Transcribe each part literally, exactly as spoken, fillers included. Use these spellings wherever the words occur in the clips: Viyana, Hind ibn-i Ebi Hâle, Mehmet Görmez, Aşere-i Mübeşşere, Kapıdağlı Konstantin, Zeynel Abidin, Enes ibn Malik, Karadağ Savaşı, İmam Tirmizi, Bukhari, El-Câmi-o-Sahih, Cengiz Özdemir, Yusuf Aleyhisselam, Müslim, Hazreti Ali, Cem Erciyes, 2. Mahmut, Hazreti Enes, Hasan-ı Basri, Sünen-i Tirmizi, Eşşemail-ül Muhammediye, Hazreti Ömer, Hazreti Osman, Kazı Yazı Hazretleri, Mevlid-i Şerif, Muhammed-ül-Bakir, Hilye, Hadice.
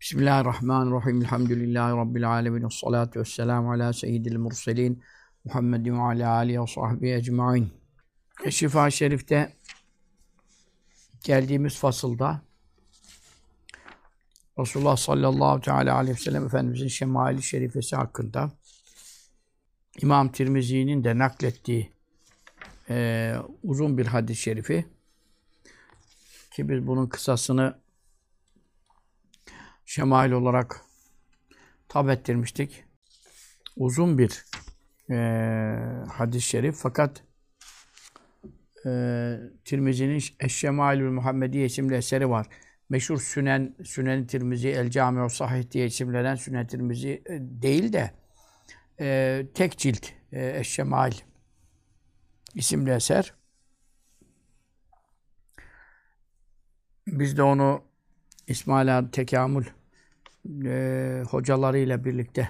Bismillahirrahmanirrahim. Elhamdülillahi Rabbil âlemin. Esselâtu vesselamu alâ seyyidil murselîn Muhammedin ve alâ âlihi ve sahbihi ecmaîn. Şifa-ı Şerif'te geldiğimiz fasılda Resulullah sallallahu teâlâ aleyhi ve sellem Efendimizin şemail-i şerifesi hakkında İmam Tirmizi'nin de naklettiği e, uzun bir hadis-i şerifi ki biz bunun kısasını şemail olarak tab ettirmiştik. Uzun bir e, hadis-i şerif fakat e, Tirmizi'nin Eşşemail-ül Muhammediye isimli eseri var. Meşhur Sünen, Sünen-i Tirmizi, El-Câmi-o-Sahih diye isimlenen Sünen-i Tirmizi değil de e, tek cilt e, Eşşemail isimli eser. Biz de onu İsmail-i Tekâmul e, hocalarıyla birlikte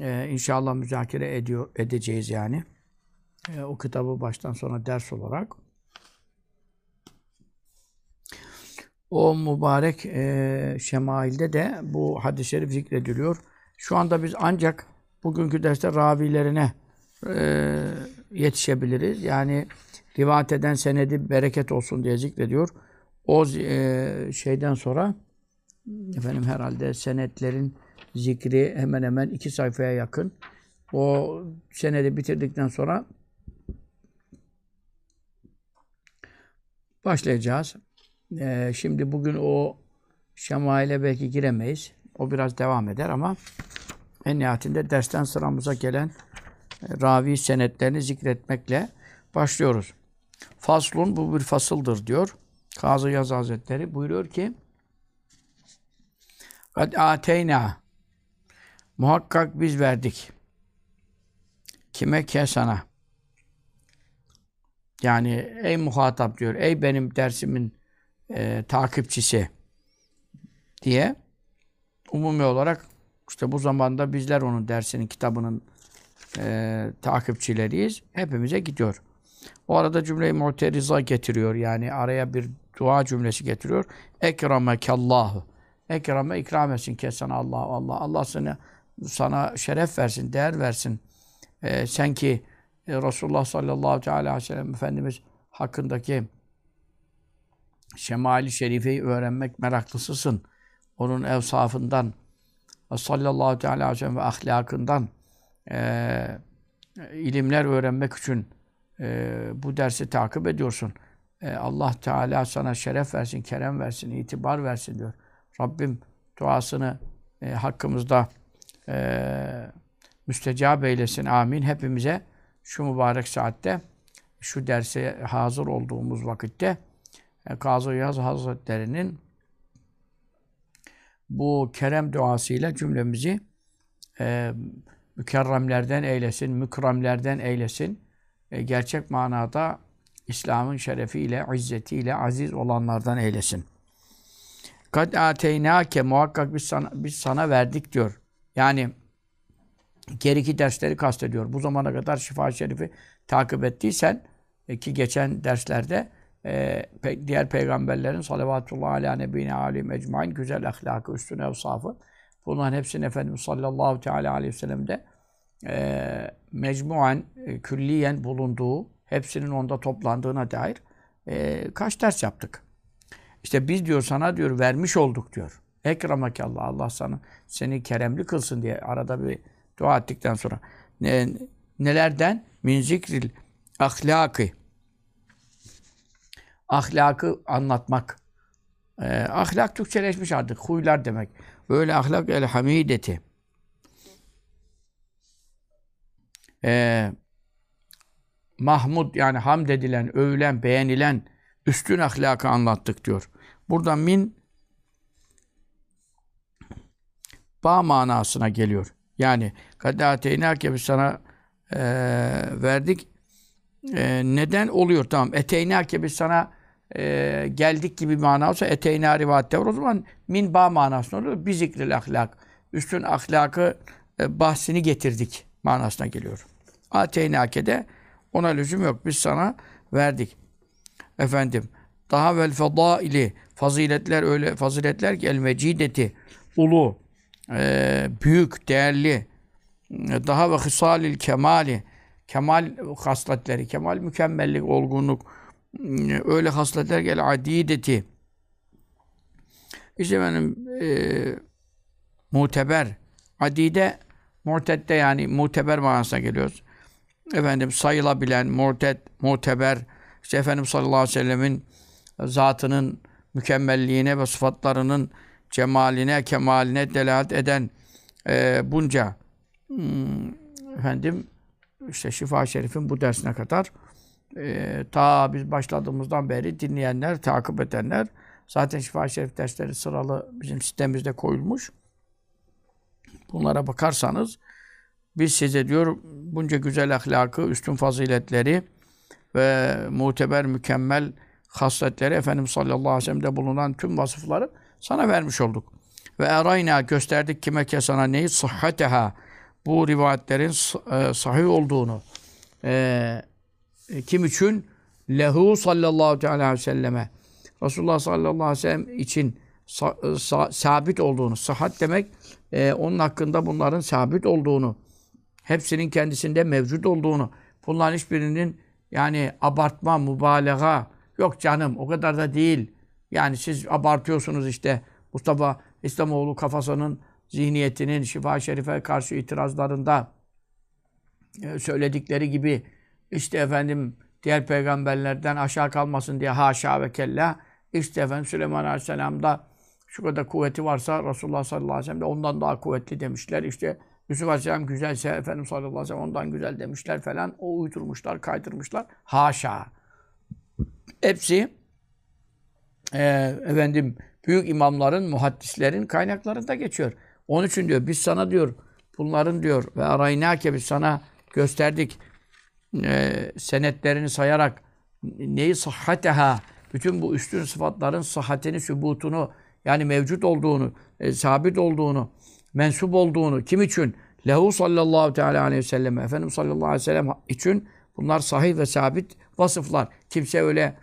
e, inşallah müzakere ediyor, edeceğiz yani. E, o kitabı baştan sona ders olarak. O mübarek e, şemailde de bu hadis-i şerif zikrediliyor. Şu anda biz ancak bugünkü derste ravilerine e, yetişebiliriz. Yani rivayet eden senedi bereket olsun diye zikrediyor. O e, şeyden sonra efendim herhalde senetlerin zikri hemen hemen iki sayfaya yakın. O senedi bitirdikten sonra başlayacağız. Ee, şimdi bugün o şemaile belki giremeyiz. O biraz devam eder ama en nihayetinde dersten sıramıza gelen e, ravi senetlerini zikretmekle başlıyoruz. Faslun, bu bir fasıldır diyor. Kazı Yazı Hazretleri buyuruyor ki "Kad ateyna, muhakkak biz verdik. Kime? Ke sana." Yani ey muhatap diyor, ey benim dersimin E, takipçisi diye umumi olarak işte bu zamanda bizler onun dersinin, kitabının e, takipçileriyiz. Hepimize gidiyor. O arada cümleyi mu'teriza getiriyor. Yani araya bir dua cümlesi getiriyor. Ekremekallahu. Ekrame ikram etsin ki sana Allah Allah. Allah sana, sana şeref versin, değer versin. E, sen ki e, Resulullah sallallahu aleyhi ve sellem Efendimiz hakkındaki şemail-i şerifeyi öğrenmek meraklısısın. Onun evsafından sallallahu teâlâ aleyhi ve sellem ve ahlakından e, ilimler öğrenmek için e, bu dersi takip ediyorsun. E, Allah Teala sana şeref versin, kerem versin, itibar versin diyor. Rabbim duasını e, hakkımızda e, müstecab eylesin. Amin. Hepimize şu mübarek saatte, şu derse hazır olduğumuz vakitte Kazı Yazı Hazretleri'nin bu kerem duasıyla cümlemizi e, mükerremlerden eylesin, mükremlerden eylesin. E, gerçek manada İslam'ın şerefiyle, izzetiyle aziz olanlardan eylesin. "Kad ateynâke, muhakkak biz sana, biz sana verdik" diyor. Yani geriki dersleri kastediyor. Bu zamana kadar Şifa-i Şerif'i takip ettiysen e, ki geçen derslerde Ee, pe diğer peygamberlerin salavatullahi ala nebine alim ecmain güzel ahlakı, üstün evsafı, bunların hepsini Efendimiz sallallahu teala aleyhi ve sellem'de e, mecmuan, e, külliyen bulunduğu, hepsinin onda toplandığına dair e, kaç ders yaptık. İşte biz diyor sana diyor vermiş olduk diyor. Ekramakallah, Allah sana, seni keremli kılsın diye arada bir dua ettikten sonra ne, nelerden? Min zikril ahlaki, ahlakı anlatmak. E, ahlak Türkçeleşmiş artık. Huylar demek. Böyle ahlak el-hamideti. E, Mahmud, yani hamd edilen, övülen, beğenilen üstün ahlakı anlattık diyor. Burada min bağ manasına geliyor. Yani kadâteynâke, biz sana e, verdik. E, neden oluyor? Tamam. Eteynâke, biz sana Ee, geldik gibi mana olsa eteyna rivayette var. O zaman min ba manasına oluyor. Bi zikril ahlak. Üstün ahlakı e, bahsini getirdik manasına geliyor. Ateynake de ona lüzum yok. Biz sana verdik. Efendim daha vel fedaili, faziletler, öyle faziletler ki el mecideti ulu, büyük, değerli, daha ve hısalil kemali, kemal hasletleri, kemal mükemmellik, olgunluk, öyle hasletler gel adideti, işte benim e, muteber, adide mu'tedde yani muteber manasına geliyoruz. Efendim sayılabilen, mu'ted, muteber, işte Efendimiz sallallahu aleyhi ve sellemin zatının mükemmelliğine ve sıfatlarının cemaline, kemaline delalet eden e, bunca hmm, efendim işte Şifa-ı Şerif'in bu dersine kadar e, ta biz başladığımızdan beri dinleyenler, takip edenler zaten Şifa-ı Şerif dersleri sıralı bizim sistemimizde koyulmuş. Bunlara bakarsanız biz size diyor bunca güzel ahlakı, üstün faziletleri ve muteber, mükemmel hasletleri, Efendimiz sallallahu aleyhi ve sellem'de bulunan tüm vasıfları sana vermiş olduk. Ve erayna gösterdik kime ki sana neyi? Sıhhateha. Bu rivayetlerin e, sahih olduğunu. E, kim için? Lehu sallallahu aleyhi ve selleme. Resulullah sallallahu aleyhi ve sellem için sa sa sabit olduğunu. Sıhhat demek e, onun hakkında bunların sabit olduğunu. Hepsinin kendisinde mevcut olduğunu. Bunların hiçbirinin yani abartma, mübalağa, yok canım o kadar da değil. Yani siz abartıyorsunuz işte Mustafa İslamoğlu kafasının zihniyetinin Şifa-ı Şerif'e karşı itirazlarında söyledikleri gibi işte efendim diğer peygamberlerden aşağı kalmasın diye haşa ve kella işte efendim Süleyman Aleyhisselam'da şu kadar kuvveti varsa Resulullah sallallahu aleyhi ve sellem de ondan daha kuvvetli demişler. İşte Yusuf Aleyhisselam güzelse efendim sallallahu aleyhi ve sellem ondan güzel demişler falan. O uydurmuşlar, kaydırmışlar. Haşa. Hepsi Ee, efendim büyük imamların, muhaddislerin kaynaklarında geçiyor. Onun için diyor biz sana diyor bunların diyor ve araynâke biz sana gösterdik ee, senetlerini sayarak neyi sıhhateha bütün bu üstün sıfatların sıhhatini, sübutunu yani mevcut olduğunu, e, sabit olduğunu, mensup olduğunu kim için? Lehu sallallahu teala aleyhi ve sellem Efendimiz sallallahu aleyhi ve sellem için bunlar sahih ve sabit vasıflar. Kimse öyle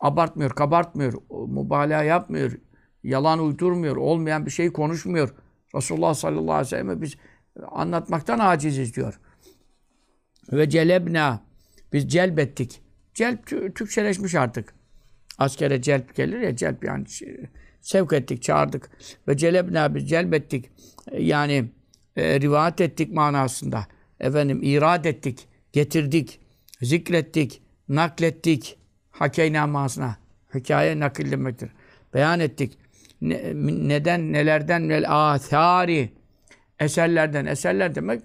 abartmıyor, kabartmıyor, mübalağa yapmıyor, yalan uydurmuyor, olmayan bir şey konuşmuyor. Resulullah sallallahu aleyhi ve sellem'e biz anlatmaktan aciziz diyor. Ve celebna, biz celbettik. Celb Türkçeleşmiş artık. Askere celb gelir ya, celb yani sevk ettik, çağırdık. Ve celebna, biz celbettik. Yani e, rivayet ettik manasında. Efendim, irad ettik, getirdik, zikrettik, naklettik. Hakeyna manasına. Hikaye nakil demektir. Beyan ettik. Ne, neden, nelerden? Vel âthâri. Eserlerden. Eserler demek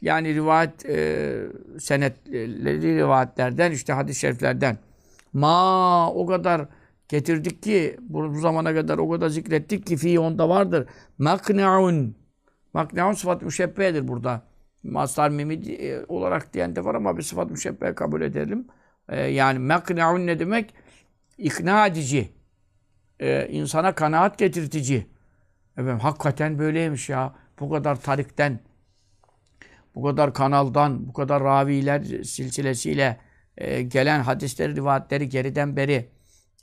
yani rivayet e, senetleri rivayetlerden işte hadis-i şeriflerden. Ma o kadar getirdik ki bu, bu zamana kadar o kadar zikrettik ki fi onda vardır. Makna'un. Makna'un sıfat-ı müşebbehedir burada. Mastar mimi olarak diyen de var ama bir sıfat-ı müşebbehe kabul edelim. Yani mekna'un ne demek? İkna edici, ee, insana kanaat getirtici. Efendim, hakikaten böyleymiş ya. Bu kadar tarikten, bu kadar kanaldan, bu kadar raviler silsilesiyle e, gelen hadisleri, rivayetleri geriden beri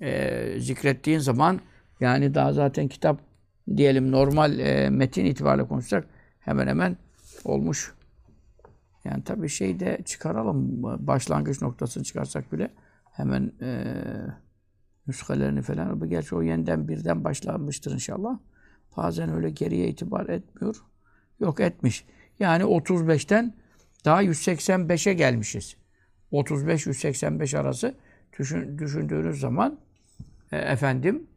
e, zikrettiğin zaman yani daha zaten kitap diyelim normal e, metin itibariyle konuşsak hemen hemen olmuş. Yani tabii şey de çıkaralım, başlangıç noktasını çıkarsak bile hemen e, nüshelerini falan. Gerçi o yeniden birden başlanmıştır inşallah. Bazen öyle geriye itibar etmiyor. Yok etmiş. Yani otuz beşten daha yüz seksen beşe gelmişiz. otuz beş yüz seksen beş arası düşün, düşündüğünüz zaman e, efendim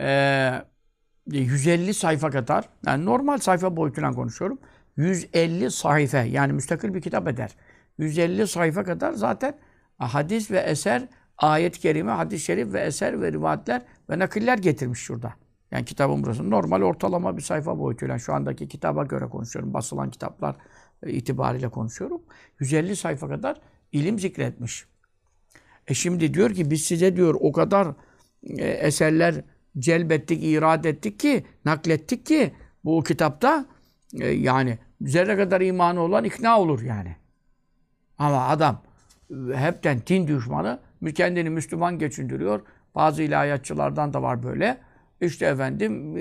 e, yüz elli sayfa kadar, yani normal sayfa boyutuyla konuşuyorum. yüz elli sayfa yani müstakil bir kitap eder. yüz elli sayfa kadar zaten hadis ve eser, ayet-i kerime, hadis-i şerif ve eser ve rivayetler ve nakiller getirmiş şurada. Yani kitabın burası normal ortalama bir sayfa boyutuyla şu andaki kitaba göre konuşuyorum. Basılan kitaplar itibariyle konuşuyorum. yüz elli sayfa kadar ilim zikretmiş. E şimdi diyor ki biz size diyor o kadar eserler celbettik, irad ettik ki, naklettik ki bu kitapta yani zerre kadar imanı olan ikna olur yani. Ama adam hepten din düşmanı, kendini Müslüman geçindiriyor. Bazı ilahiyatçılardan da var böyle. İşte efendim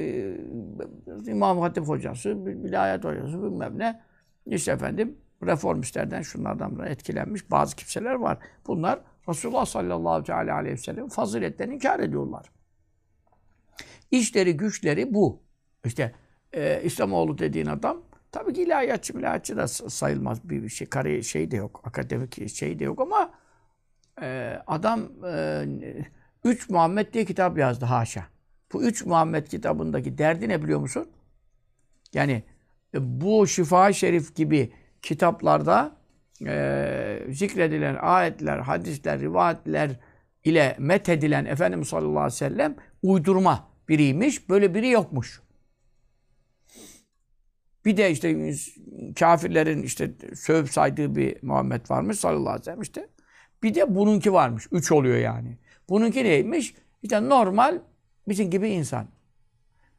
İmam Hatip hocası, Bilayet hocası bilmem ne. İşte efendim reformistlerden, şunlardan da etkilenmiş bazı kimseler var. Bunlar Resulullah sallallahu aleyhi ve sellem faziletlerini inkar ediyorlar. İşleri, güçleri bu. İşte e, İslamoğlu dediğin adam tabii ki ilahiyatçı, ilahiyatçı da sayılmaz bir şey. Kari şey de yok, akademik şey de yok ama e, adam e, Üç Muhammed diye kitap yazdı, haşa. Bu Üç Muhammed kitabındaki derdi ne biliyor musun? Yani bu Şifa-ı Şerif gibi kitaplarda e, zikredilen ayetler, hadisler, rivayetler ile methedilen Efendimiz sallallahu aleyhi ve sellem uydurma biriymiş. Böyle biri yokmuş. Bir de işte kafirlerin işte sövüp saydığı bir Muhammed varmış sallallahu aleyhi ve sellem işte. Bir de bununki varmış. Üç oluyor yani. Bununki neymiş? İşte normal bizim gibi insan.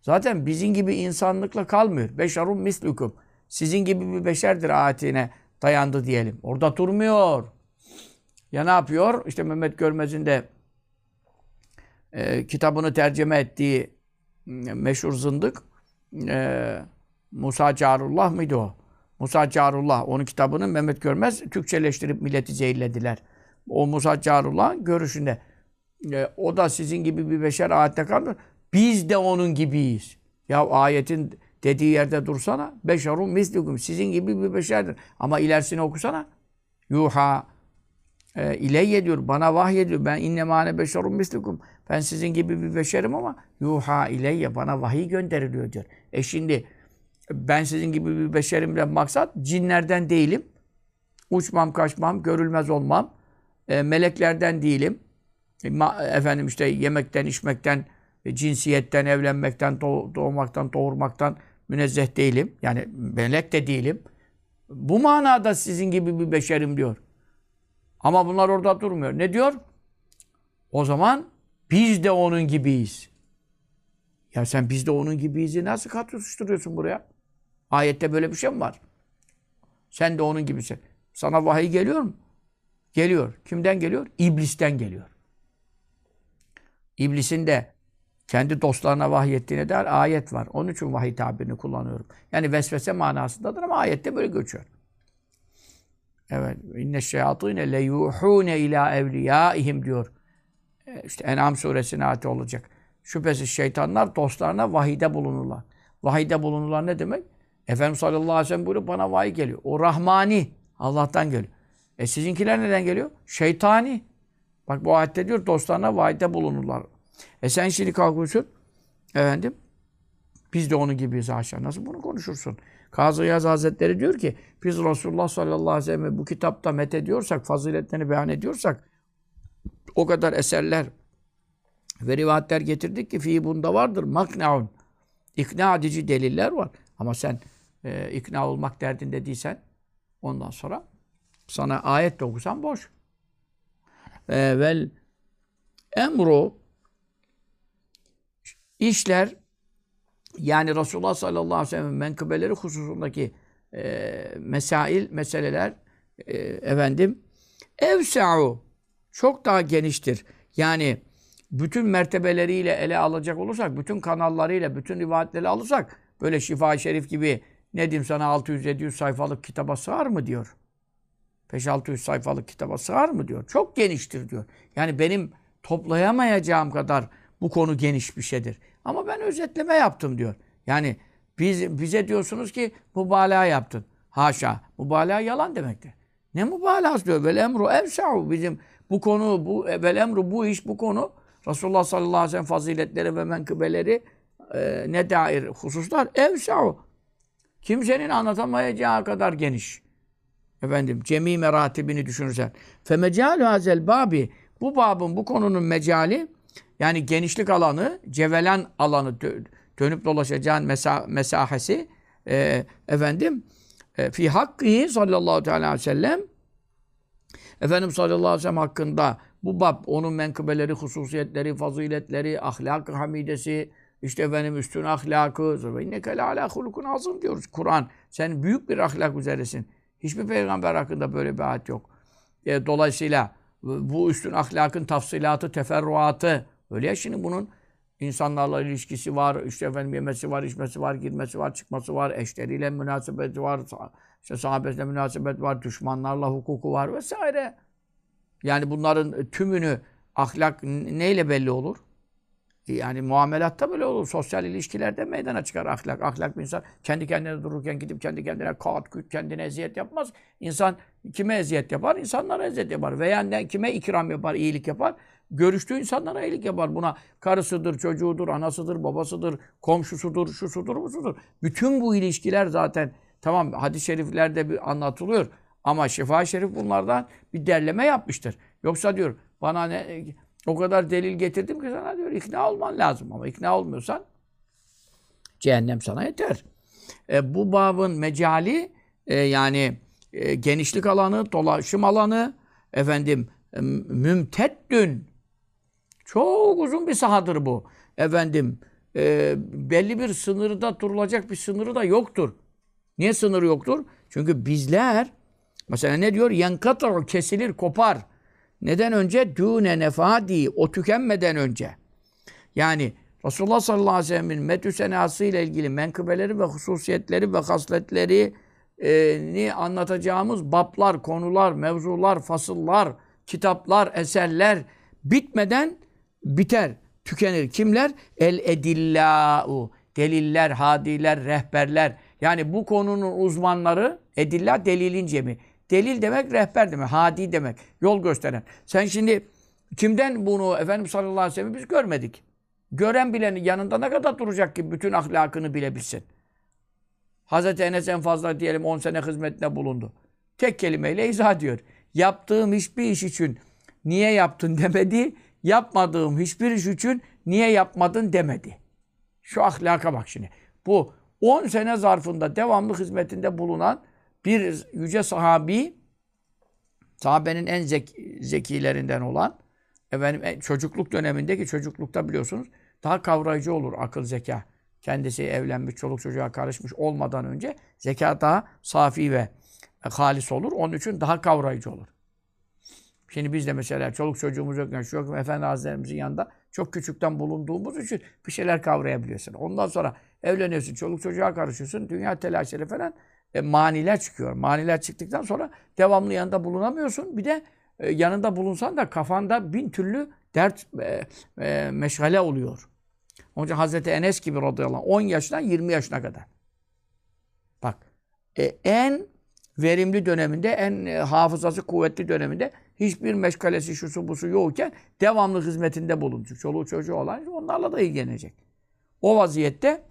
Zaten bizim gibi insanlıkla kalmıyor. Beşerun mislukum. Sizin gibi bir beşerdir ayetine dayandı diyelim. Orada durmuyor. Ya ne yapıyor? İşte Mehmet Görmez'in de e, kitabını tercüme ettiği e, meşhur zındık e, Musa Carullah mıydı o? Musa Carullah. Onun kitabını Mehmet Görmez Türkçeleştirip milleti zehirlediler. O Musa Carullah'ın görüşünde. E, o da sizin gibi bir beşer ayette kalmıyor. Biz de onun gibiyiz. Ya ayetin dediği yerde dursana. Beşerun mislukum. Sizin gibi bir beşerdir. Ama ilerisini okusana. Yuha e, ileyye diyor. Bana vahyediyor. Ben innemane beşerun mislukum. Ben sizin gibi bir beşerim ama yuha ileyye. Bana vahiy gönderiliyor diyor. E şimdi ben sizin gibi bir beşerimle maksat cinlerden değilim. Uçmam, kaçmam, görülmez olmam. E, meleklerden değilim. E, ma, efendim işte yemekten, içmekten, cinsiyetten, evlenmekten, doğmaktan, doğurmaktan münezzeh değilim. Yani melek de değilim. Bu manada sizin gibi bir beşerim diyor. Ama bunlar orada durmuyor. Ne diyor? O zaman biz de onun gibiyiz. Ya sen biz de onun gibiyiz'i nasıl katıştırıyorsun buraya? Ayette böyle bir şey mi var? Sen de onun gibisin. Sana vahiy geliyor mu? Geliyor. Kimden geliyor? İblisten geliyor. İblisin de kendi dostlarına vahyettiğine dair ayet var. Onun için vahiy tabirini kullanıyorum. Yani vesvese manasındadır ama ayette böyle geçiyor. Evet. İnne şeyatîne leyuhûne ilâ evliyâihim diyor. İşte En'am suresinin ayeti olacak. Şüphesiz şeytanlar dostlarına vahide bulunurlar. Vahide bulunurlar ne demek? Efendimiz sallallahu aleyhi ve sellem buyuruyor, bana vahiy geliyor. O rahmani, Allah'tan geliyor. E sizinkiler neden geliyor? Şeytani. Bak bu ayette diyor, dostlarına vahide bulunurlar. E sen şimdi kalkıyorsun, efendim, biz de onun gibiyiz aşağı. Nasıl bunu konuşursun? Kazı Yazı Hazretleri diyor ki, biz Resulullah sallallahu aleyhi ve sellem'i bu kitapta met ediyorsak, faziletlerini beyan ediyorsak, o kadar eserler ve rivayetler getirdik ki, fi bunda vardır, maknaun, ikna edici deliller var. Ama sen e, ikna olmak derdinde değilsen, ondan sonra sana ayet de okusan boş. E, vel emru, İşler, yani Resulullah sallallahu aleyhi ve sellem'in menkıbeleri hususundaki e, mesail, meseleler e, efendim evsa'u çok daha geniştir. Yani bütün mertebeleriyle ele alacak olursak, bütün kanallarıyla, bütün rivayetleri alırsak böyle Şifa-ı Şerif gibi ne diyeyim sana altı yüz yedi yüz sayfalık kitaba sığar mı diyor. beş altı yüz sayfalık kitaba sığar mı diyor. Çok geniştir diyor. Yani benim toplayamayacağım kadar bu konu geniş bir şeydir. Ama ben özetleme yaptım diyor. Yani biz, bize diyorsunuz ki mübalağa yaptın. Haşa. Mübalağa yalan demektir. Ne mübalağası diyor? Vel emru evsa'u. Bizim bu konu, bu vel emru bu iş, bu konu Resulullah sallallahu aleyhi ve sellem faziletleri ve menkıbeleri e, ne dair hususlar evsa'u. Kimsenin anlatamayacağı kadar geniş. Efendim cemî meratibini düşünürsen. Fe mecalu hazel babi. Bu babın, bu konunun mecali, yani genişlik alanı, cevelan alanı, dö dönüp dolaşacağın mesa mesahesi e, efendim e, fi hakkı sallallahu aleyhi ve sellem Efendimiz sallallahu aleyhi ve sellem hakkında bu bab, onun menkıbeleri, hususiyetleri, faziletleri, ahlak-ı hamidesi, işte efendim üstün ahlakı ve inneke le ala hulukun azim diyoruz. Kur'an, sen büyük bir ahlak üzeresin. Hiçbir peygamber hakkında böyle bir ayet yok. E, dolayısıyla bu üstün ahlakın tafsilatı, teferruatı. Öyle ya şimdi bunun İnsanlarla ilişkisi var, işte efendim yemesi var, içmesi var, girmesi var, çıkması var, eşleriyle münasebeti var, işte sahabesiyle münasebet var, düşmanlarla hukuku var vesaire. Yani bunların tümünü ahlak neyle belli olur? Yani muamelatta böyle olur. Sosyal ilişkilerde meydana çıkar ahlak. Ahlak bir insan kendi kendine dururken gidip kendi kendine kağıt, küt, kendine eziyet yapmaz. İnsan kime eziyet yapar? İnsanlara eziyet yapar. Veya kime ikram yapar, iyilik yapar? Görüştüğü insanlara iyilik yapar. Buna karısıdır, çocuğudur, anasıdır, babasıdır, komşusudur, şusudur, busudur. Bütün bu ilişkiler zaten tamam hadis-i şeriflerde bir anlatılıyor. Ama Şifa-ı Şerif bunlardan bir derleme yapmıştır. Yoksa diyor bana ne... O kadar delil getirdim ki sana diyor, ikna olman lazım ama ikna olmuyorsan cehennem sana yeter. E, bu babın mecali e, yani e, genişlik alanı, dolaşım alanı, efendim e, mümteddün. Çok uzun bir sahadır bu. Efendim e, belli bir sınırda durulacak bir sınırı da yoktur. Niye sınır yoktur? Çünkü bizler mesela ne diyor? Yenkatar, kesilir, kopar. Neden önce? Dune nefadi, o tükenmeden önce. Yani Resulullah sallallahu aleyhi ve sellem'in metü senası ile ilgili menkıbeleri ve hususiyetleri ve hasletlerini anlatacağımız bablar, konular, mevzular, fasıllar, kitaplar, eserler bitmeden biter, tükenir. Kimler? El edillâ'u, deliller, hadiler, rehberler. Yani bu konunun uzmanları, edilla delilin cemi. Delil demek rehber demek, hadi demek, yol gösteren. Sen şimdi kimden bunu Efendimiz sallallahu aleyhi ve sellem biz görmedik. Gören bilenin yanında ne kadar duracak ki bütün ahlakını bilebilsin. Hazreti Enes en fazla diyelim on sene hizmetine bulundu. Tek kelimeyle izah diyor. Yaptığım hiçbir iş için niye yaptın demedi, yapmadığım hiçbir iş için niye yapmadın demedi. Şu ahlaka bak şimdi. Bu on sene zarfında devamlı hizmetinde bulunan bir yüce sahabi, sahabenin en zeki, zekilerinden olan, efendim, çocukluk dönemindeki çocuklukta biliyorsunuz daha kavrayıcı olur akıl zeka. Kendisi evlenmiş, çoluk çocuğa karışmış olmadan önce zeka daha safi ve halis olur. Onun için daha kavrayıcı olur. Şimdi biz de mesela çoluk çocuğumuz yokken, şu yokken Efendi Hazretlerimizin yanında çok küçükten bulunduğumuz için bir şeyler kavrayabiliyorsun. Ondan sonra evleniyorsun, çoluk çocuğa karışıyorsun, dünya telaşları falan. E, maniler çıkıyor. Maniler çıktıktan sonra devamlı yanında bulunamıyorsun. Bir de e, yanında bulunsan da kafanda bin türlü dert e, e, meşgale oluyor. Onun için Hazreti Enes gibi radıyallahu anh on yaşından yirmi yaşına kadar. Bak e, en verimli döneminde, en e, hafızası kuvvetli döneminde hiçbir meşgalesi şusu busu yokken devamlı hizmetinde bulunacak. Çoluğu çocuğu olan onlarla da ilgilenecek. O vaziyette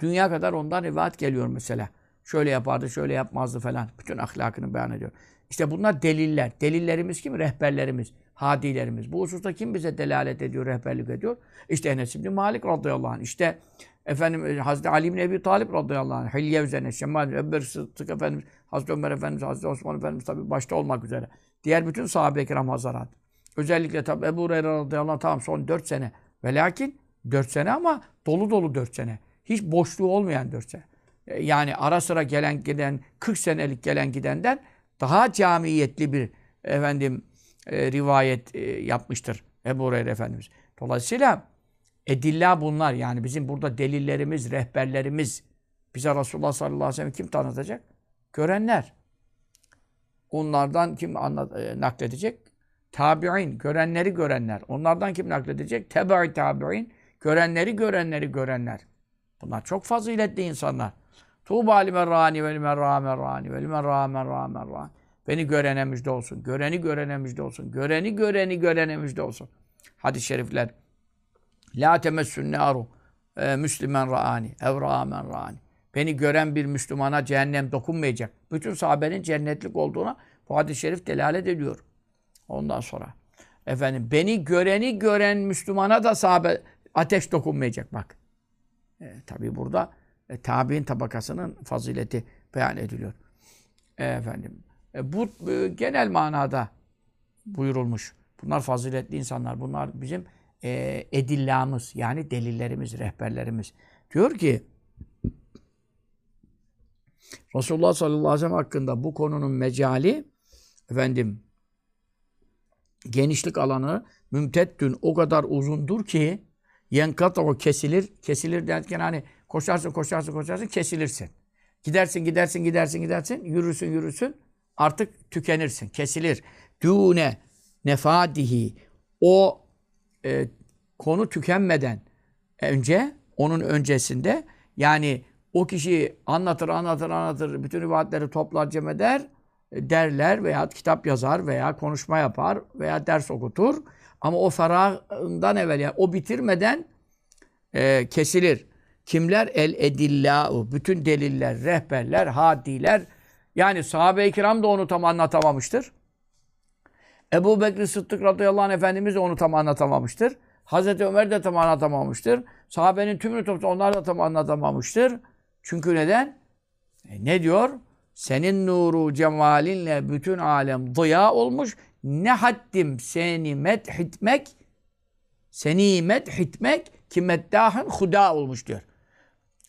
dünya kadar ondan rivayet geliyor mesela. Şöyle yapardı, şöyle yapmazdı falan. Bütün ahlakını beyan ediyor. İşte bunlar deliller. Delillerimiz kim? Rehberlerimiz, hadilerimiz. Bu hususta kim bize delalet ediyor, rehberlik ediyor? İşte Enes ibn Malik radıyallahu anh. İşte efendim Hazreti Ali ibn Ebi Talib radıyallahu anh. Hilye üzerine, Eşşemail, Ebu Bekir Sıddık Efendimiz, Hazreti Ömer Efendimiz, Hazreti Osman Efendimiz tabi başta olmak üzere. Diğer bütün sahabe-i kiram hazarat. Özellikle tabi Ebu Hureyre radıyallahu anh tamam son dört sene. Ve lakin dört sene ama dolu dolu dört sene. Hiç boşluğu olmayan dört sene. Yani ara sıra gelen giden, kırk senelik gelen gidenden daha camiyetli bir efendim e, rivayet e, yapmıştır Ebu Hureyre Efendimiz. Dolayısıyla edilla bunlar. Yani bizim burada delillerimiz, rehberlerimiz. Bize Resulullah sallallahu aleyhi ve sellem kim tanıtacak? Görenler. Onlardan kim anlat, e, nakledecek? Tabi'in, görenleri görenler. Onlardan kim nakledecek? Tebe-i tabi'in, görenleri görenleri görenler. Bunlar çok faziletli insanlar. Tuğba limerrani ve limerramerrani ve limerramerramerrani. Beni görene müjde olsun. Göreni görene müjde olsun. Göreni göreni görene müjde olsun. Hadis-i şerifler. La temessün nâru müslümen râni evrâmen râni. Beni gören bir Müslümana cehennem dokunmayacak. Bütün sahabenin cennetlik olduğuna bu hadis-i şerif delalet ediyor. Ondan sonra efendim beni göreni gören Müslümana da sahabe ateş dokunmayacak bak. E, tabii burada e, tabi'in tabakasının fazileti beyan ediliyor. E, efendim, e, bu e, genel manada buyurulmuş. Bunlar faziletli insanlar. Bunlar bizim e, edillamız, yani delillerimiz, rehberlerimiz. Diyor ki, Resulullah sallallahu aleyhi ve sellem hakkında bu konunun mecali, efendim, genişlik alanı mümteddün o kadar uzundur ki, Yenkat o kesilir. Kesilir derken hani koşarsın, koşarsın, koşarsın, kesilirsin. Gidersin, gidersin, gidersin, gidersin. Yürürsün, yürürsün. Artık tükenirsin. Kesilir. Dune nefadihi. O e, konu tükenmeden önce, onun öncesinde yani o kişi anlatır, anlatır, anlatır. Bütün rivayetleri toplar, cem eder. Derler veya kitap yazar veya konuşma yapar veya ders okutur. Ama o ferahından evvel, yani o bitirmeden e, kesilir. Kimler? El edillâ'u. Bütün deliller, rehberler, hadiler. Yani sahabe-i kiram da onu tam anlatamamıştır. Ebu Bekir Sıddık radıyallahu anh Efendimiz de onu tam anlatamamıştır. Hazreti Ömer de tam anlatamamıştır. Sahabenin tümünü toplu onlar da tam anlatamamıştır. Çünkü neden? E, ne diyor? Senin nuru cemalinle bütün alem dıya olmuş. Ne haddim seni methitmek, seni methitmek ki meddahın huda olmuş diyor.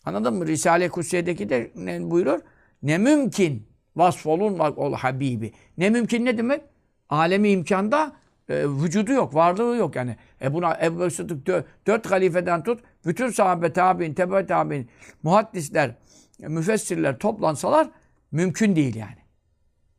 Anladın mı? Risale-i Kutsiye'deki de ne buyurur? Ne mümkün vasfolunmak ol Habibi. Ne mümkün ne demek? Alemi imkanda e, vücudu yok, varlığı yok yani. E buna Ebu Bekir Sıddık dört, dört halifeden tut, bütün sahabe tabi'in, tebe tabi'in, muhaddisler, müfessirler toplansalar mümkün değil yani.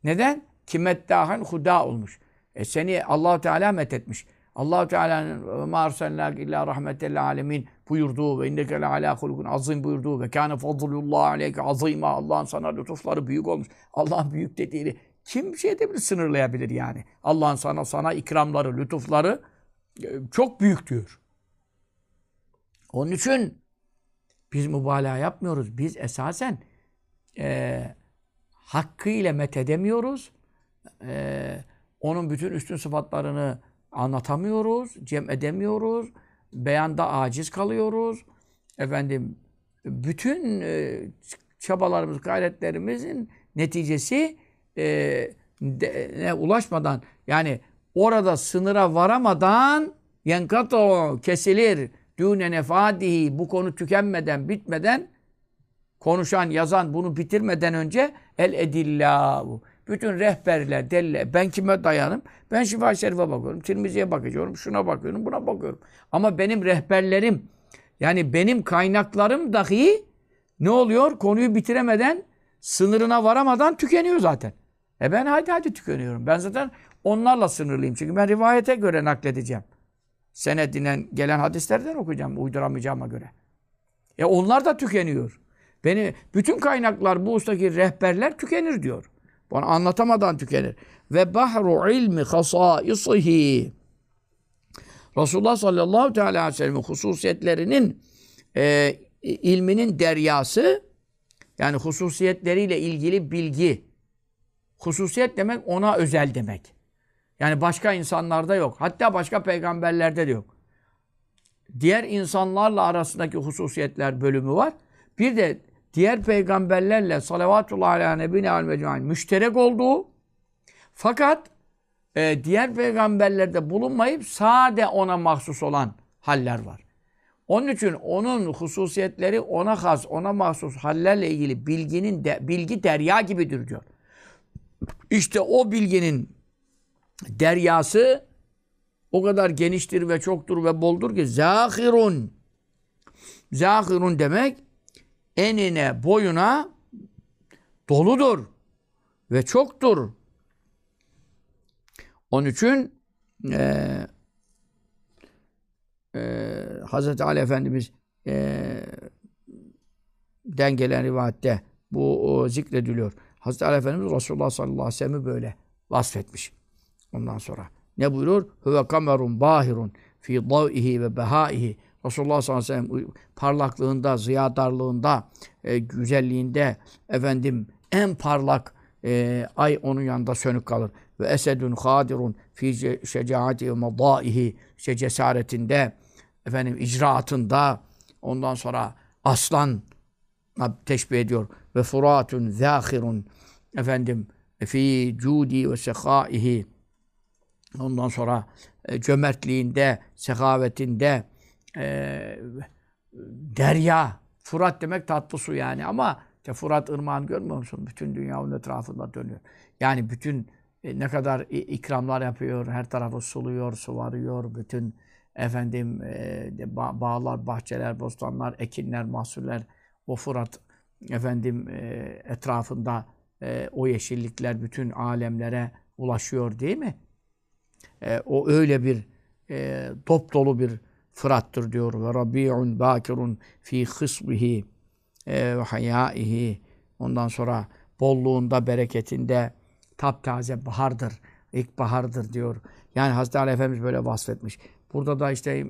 Neden? Kimeddâhan huda olmuş. E seni Allah Teala met etmiş. Allah Teala'nın "Mârsellâk illâ rahmetellâ âlemîn" buyurduğu ve "İnneke le'alâ hulukun azîm" buyurduğu ve "Kâne fadlullâhi aleyke azîmâ" Allah'ın sana lütufları büyük olmuş. Allah'ın büyük dediğini kim şey edebilir, sınırlayabilir yani. Allah'ın sana sana ikramları, lütufları çok büyük diyor. Onun için biz mübalağa yapmıyoruz. Biz esasen eee hakkıyla met edemiyoruz. Ee, onun bütün üstün sıfatlarını anlatamıyoruz, cem edemiyoruz, beyanda aciz kalıyoruz. Efendim, bütün e, çabalarımız, gayretlerimizin neticesi e, de, ne, ulaşmadan, yani orada sınıra varamadan yenkato kesilir, düne nefadihi, bu konu tükenmeden, bitmeden, konuşan, yazan bunu bitirmeden önce el edillâhu. Bütün rehberler, deliler, ben kime dayanım? Ben Şifa-ı Şerif'e bakıyorum, Tirmizi'ye bakıyorum, şuna bakıyorum, buna bakıyorum. Ama benim rehberlerim, yani benim kaynaklarım dahi ne oluyor? Konuyu bitiremeden, sınırına varamadan tükeniyor zaten. E ben hadi hadi tükeniyorum. Ben zaten onlarla sınırlıyım. Çünkü ben rivayete göre nakledeceğim. Senedinen gelen hadislerden okuyacağım, uyduramayacağıma göre. E onlar da tükeniyor. Beni, bütün kaynaklar, bu ustaki rehberler tükenir diyor. Bana anlatamadan tükenir. Ve bahru ilmi hasâisihi. Resulullah sallallahu teala aleyhi ve sellem'in hususiyetlerinin e, ilminin deryası, yani hususiyetleriyle ilgili bilgi. Hususiyet demek ona özel demek. Yani başka insanlarda yok. Hatta başka peygamberlerde de yok. Diğer insanlarla arasındaki hususiyetler bölümü var. Bir de diğer peygamberlerle salavatullahi aleyhi nebine al-mecu'in müşterek olduğu, fakat e, diğer peygamberlerde bulunmayıp sade ona mahsus olan haller var. Onun için onun hususiyetleri ona has, ona mahsus hallerle ilgili bilginin de, bilgi derya gibidir diyor. İşte o bilginin deryası o kadar geniştir ve çoktur ve boldur ki zâhirun. Zâhirun demek enine, boyuna doludur ve çoktur. Onun için e, e, Hazreti Ali Efendimiz e, den gelen rivayette bu o, zikrediliyor. Hazreti Ali Efendimiz Resulullah sallallahu aleyhi ve sellem'i böyle vasfetmiş. Ondan sonra ne buyurur? Hüve kamerun bahirun fi dav'ihi ve behaihi. Resulullah sallallahu aleyhi ve sellem parlaklığında, ziyadarlığında, e, güzelliğinde efendim en parlak e, ay onun yanında sönük kalır. Ve esedun hadirun fi şecaati ve madaihi, işte cesaretinde, efendim icraatında, ondan sonra aslan teşbih ediyor. Ve furatun zâhirun efendim fi cudi ve sehaihi, ondan sonra e, cömertliğinde, sehavetinde. E, derya. Fırat demek tatlı su yani, ama işte Fırat ırmağını görmüyor musun? Bütün dünya onun etrafında dönüyor. Yani bütün e, ne kadar ikramlar yapıyor, her tarafı suluyor, suvarıyor, bütün efendim e, bağlar, bahçeler, bostanlar, ekinler, mahsuller, o Fırat efendim e, etrafında e, o yeşillikler bütün alemlere ulaşıyor değil mi? E, o öyle bir e, top dolu bir Fırat'tır diyor. Ve Rabi'un bakirun fi hısbihi ve hayaihi. Ondan sonra bolluğunda, bereketinde taptaze bahardır, ilkbahardır diyor. Yani Hazreti Ali Efendimiz böyle vasfetmiş. Burada da işte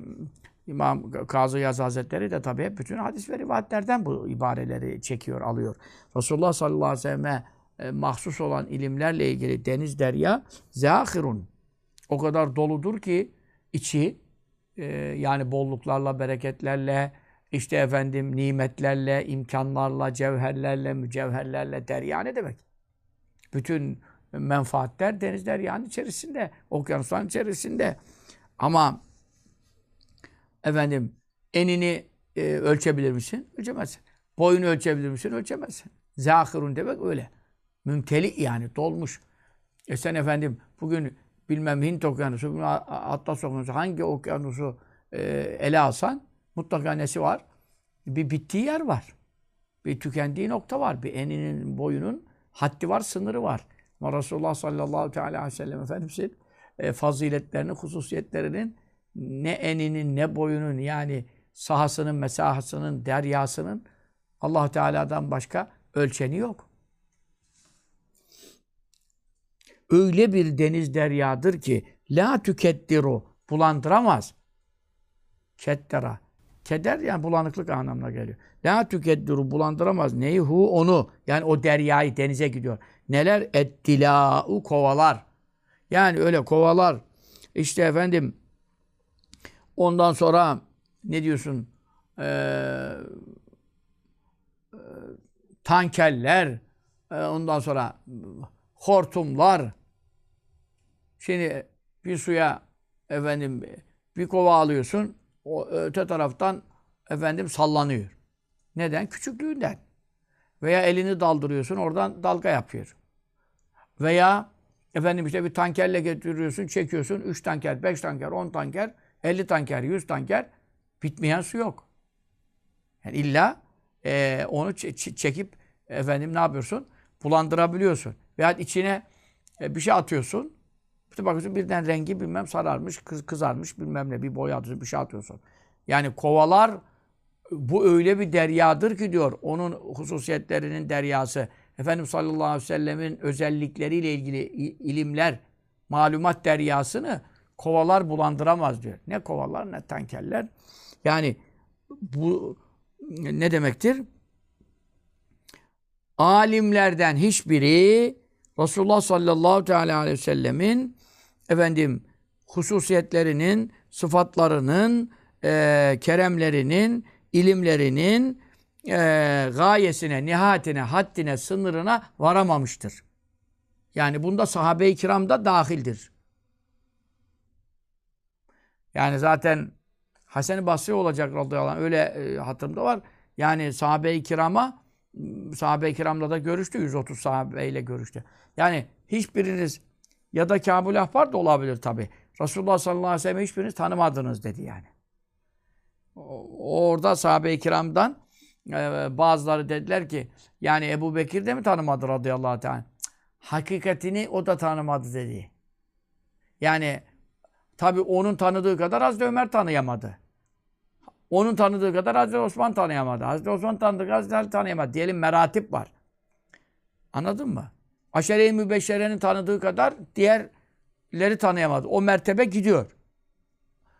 İmam Kazı Yazı Hazretleri de tabii hep bütün hadis ve rivayetlerden bu ibareleri çekiyor, alıyor. Resulullah sallallahu aleyhi ve sellem'e e, mahsus olan ilimlerle ilgili deniz, derya, zâhirun. O kadar doludur ki içi, e, yani bolluklarla, bereketlerle, işte efendim nimetlerle, imkanlarla, cevherlerle, mücevherlerle, derya ne demek? Bütün menfaatler deniz, deryanın içerisinde, okyanusların içerisinde. Ama efendim enini e, ölçebilir misin? Ölçemezsin. Boyunu ölçebilir misin? Ölçemezsin. Zâhirun demek öyle. Mümteli yani dolmuş. E sen efendim bugün bilmem Hint okyanusu, Atlas okyanusu, hangi okyanusu e, ele alsan mutlaka nesi var? Bir bittiği yer var. Bir tükendiği nokta var. Bir eninin, boyunun haddi var, sınırı var. Ama Resulullah sallallahu aleyhi ve sellem Efendimiz'in e, faziletlerinin, hususiyetlerinin ne eninin, ne boyunun, yani sahasının, mesahasının, deryasının Allah Teala'dan başka ölçeni yok. Öyle bir deniz, deryadır ki la tükettiru, bulandıramaz. Kettera. Keder yani bulanıklık anlamına geliyor. La tükettiru, bulandıramaz. Neyi? Hu, onu. Yani o deryayı, denize gidiyor. Neler? Ettilâ'u, kovalar. Yani öyle kovalar. İşte efendim ondan sonra ne diyorsun? Ee, tankeller. Ondan sonra hortumlar. Şimdi bir suya efendim bir kova alıyorsun. O öte taraftan efendim sallanıyor. Neden? Küçüklüğünden. Veya elini daldırıyorsun, oradan dalga yapıyor. Veya efendim işte bir tankerle getiriyorsun, çekiyorsun. Üç tanker, beş tanker, on tanker, elli tanker, yüz tanker. Bitmeyen su yok. Yani illa e, onu çekip efendim ne yapıyorsun? Bulandırabiliyorsun. Veyahut içine e, bir şey atıyorsun. İşte bakıyorsun birden rengi bilmem sararmış, kız, kızarmış bilmem ne, bir boya atıyorsun, bir şey atıyorsun. Yani kovalar, bu öyle bir deryadır ki diyor, onun hususiyetlerinin deryası. Efendimiz sallallahu aleyhi ve sellemin özellikleriyle ilgili ilimler, malumat deryasını kovalar bulandıramaz diyor. Ne kovalar ne tankerler. Yani bu ne demektir? Alimlerden hiçbiri Resulullah sallallahu teala aleyhi ve sellemin efendim hususiyetlerinin, sıfatlarının, e, keremlerinin, ilimlerinin e, gayesine, nihayetine, haddine, sınırına varamamıştır. Yani bunda sahabe-i kiram da dahildir. Yani zaten Hasan-ı Basri olacak radıyallahu anh, öyle e, hatırımda var. Yani sahabe-i kirama, sahabe-i kiramla da görüştü. yüz otuz sahabeyle görüştü. Yani hiçbiriniz, ya da Kâb-ül Ahbar da olabilir tabii. Resulullah sallallahu aleyhi ve sellem hiçbiriniz tanımadınız dedi yani. Orada sahabe-i kiramdan e, bazıları dediler ki yani Ebu Bekir de mi tanımadı radıyallahu teâlâ? Hakikatini o da tanımadı dedi. Yani tabii onun tanıdığı kadar Hazreti Ömer tanıyamadı. Onun tanıdığı kadar Hazreti Osman tanıyamadı. Hazreti Osman tanıdığı kadar Hazreti Ali tanıyamadı. Diyelim meratip var. Anladın mı? Aşere-i Mübeşşere'nin tanıdığı kadar diğerleri tanıyamadı. O mertebe gidiyor.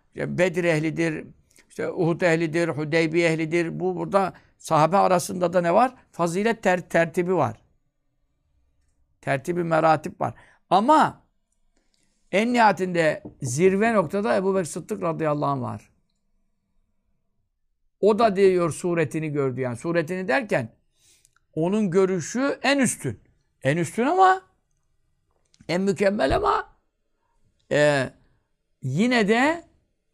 İşte Bedir ehlidir, işte Uhud ehlidir, Hudeybiye ehlidir. Bu burada sahabe arasında da ne var? Fazilet ter tertibi var. Tertibi meratip var. Ama en nihayetinde zirve noktada Ebu Bekir Sıddık radıyallahu anh var. O da diyor suretini gördü yani. Suretini derken onun görüşü en üstün. En üstün ama en mükemmel ama e, yine de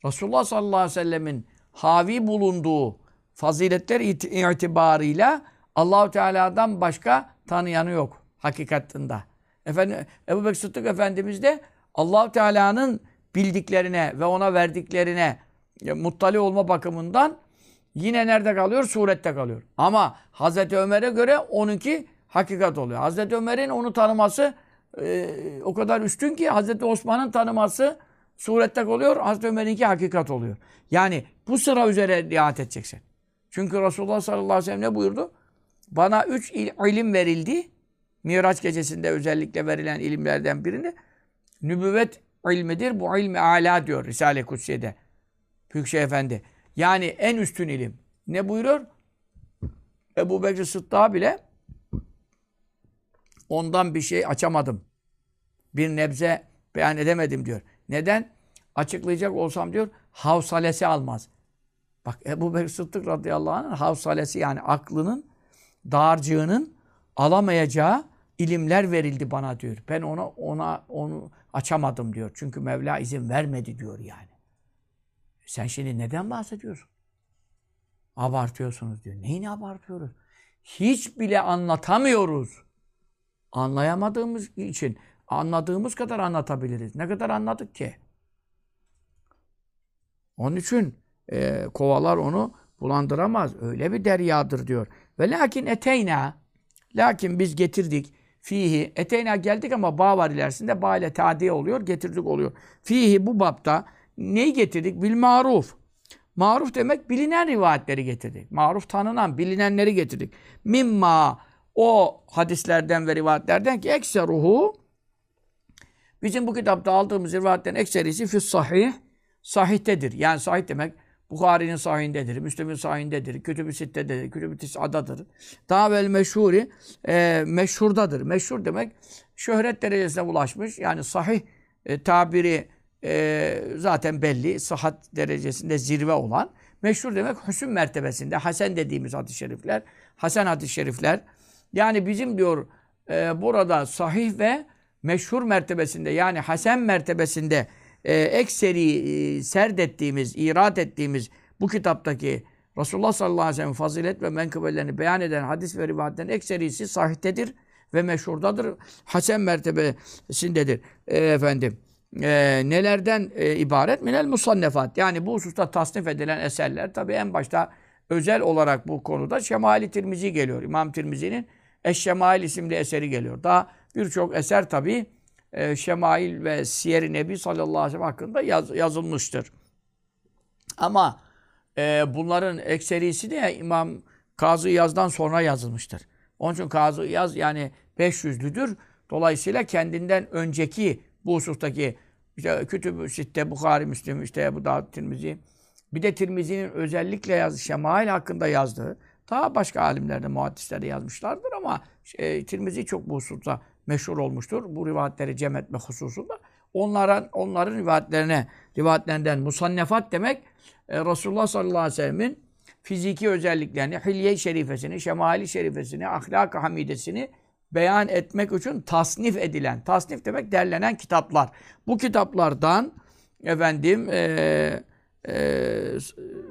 Resulullah sallallahu aleyhi ve sellemin havi bulunduğu faziletler itibarıyla Allah-u Teala'dan başka tanıyanı yok hakikatında. Efendim, Ebu Bekir Sıddık Efendimiz de Allah-u Teala'nın bildiklerine ve ona verdiklerine muttali olma bakımından yine nerede kalıyor? Surette kalıyor. Ama Hazreti Ömer'e göre onunki hakikat oluyor. Hazreti Ömer'in onu tanıması e, o kadar üstün ki Hazreti Osman'ın tanıması surette oluyor. Hazreti Ömer'inki hakikat oluyor. Yani bu sıra üzere riayet edeceksin. Çünkü Resulullah sallallahu aleyhi ve sellem ne buyurdu? Bana üç il, ilim verildi. Miraç gecesinde özellikle verilen ilimlerden birini. Nübüvvet ilmidir. Bu ilmi âlâ diyor Risale-i Kutsiye'de. Büyükşehir Efendi. Yani en üstün ilim. Ne buyuruyor? Ebu Bekir Sıddık'a bile ondan bir şey açamadım. Bir nebze beyan edemedim diyor. Neden? Açıklayacak olsam diyor, havsalesi almaz. Bak Ebu Bekir Sıddık radıyallahu anh'ın havsalesi yani aklının, dağarcığının alamayacağı ilimler verildi bana diyor. Ben ona ona onu açamadım diyor. Çünkü Mevla izin vermedi diyor yani. Sen şimdi neden bahsediyorsun? Abartıyorsunuz diyor. Neyini abartıyoruz? Hiç bile anlatamıyoruz. Anlayamadığımız için anladığımız kadar anlatabiliriz. Ne kadar anladık ki? Onun için e, kovalar onu bulandıramaz. Öyle bir deryadır diyor. Ve lakin eteyna, lakin biz getirdik. Fihi, eteyna geldik ama bağ var ilerisinde. Bağ ile tadiye oluyor, getirdik oluyor. Fihi bu babta neyi getirdik? Bil maruf. Maruf demek bilinen rivayetleri getirdik. Maruf tanınan, bilinenleri getirdik. Mimma o hadislerden ve rivayetlerden ki ekseruhu bizim bu kitapta aldığımız rivayetlerin ekserisi fi sahih, sahih'tedir. Yani sahih demek Bukhari'nin sahihindedir, Müslim'in sahihindedir, Kütüb-i Sitte'dedir, Kütüb-i Tis'adadır. Daha vel meşhuri, e, meşhurdadır. Meşhur demek şöhret derecesine ulaşmış. Yani sahih e, tabiri e, zaten belli, sıhhat derecesinde zirve olan. Meşhur demek hüsn mertebesinde, hasen dediğimiz hadis-i şerifler, hasen hadis-i şerifler. Yani bizim diyor e, burada sahih ve meşhur mertebesinde yani hasen mertebesinde e, ekseri e, serdettiğimiz, irad ettiğimiz bu kitaptaki Resulullah sallallahu aleyhi ve sellem fazilet ve menkıbelerini beyan eden hadis ve rivayetlerin ekserisi sahih'tedir ve meşhurdadır. Hasen mertebesindedir. E, efendim e, nelerden e, ibaret? Minel musannefat. Yani bu hususta tasnif edilen eserler tabii en başta özel olarak bu konuda Şemail-i Tirmizi geliyor. İmam Tirmizi'nin Eşşemail isimli eseri geliyor. Daha birçok eser tabii e, Şemail ve Siyer-i Nebi sallallahu aleyhi ve sellem hakkında yaz, yazılmıştır. Ama e, bunların ekserisi de İmam Kazı Yaz'dan sonra yazılmıştır. Onun için Kazı Yaz yani beş yüzlüdür. Dolayısıyla kendinden önceki bu husustaki işte, Kütüb-i Sitte, Bukhari, Müslim, işte Ebu Davud, Tirmizi. Bir de Tirmizi'nin özellikle yazdığı, Şemail hakkında yazdığı, daha başka alimlerde, muhaddisleri yazmışlardır ama e, Tirmizi çok bu hususta meşhur olmuştur. Bu rivayetleri cem etme hususunda. Onların, onların rivayetlerine, rivayetlerinden musannefat demek, e, Resulullah sallallahu aleyhi ve sellemin fiziki özelliklerini, Hilye-i Şerifesini, Şemail-i Şerifesini, Ahlak-ı Hamidesini beyan etmek için tasnif edilen, tasnif demek derlenen kitaplar. Bu kitaplardan, efendim, e, Ee,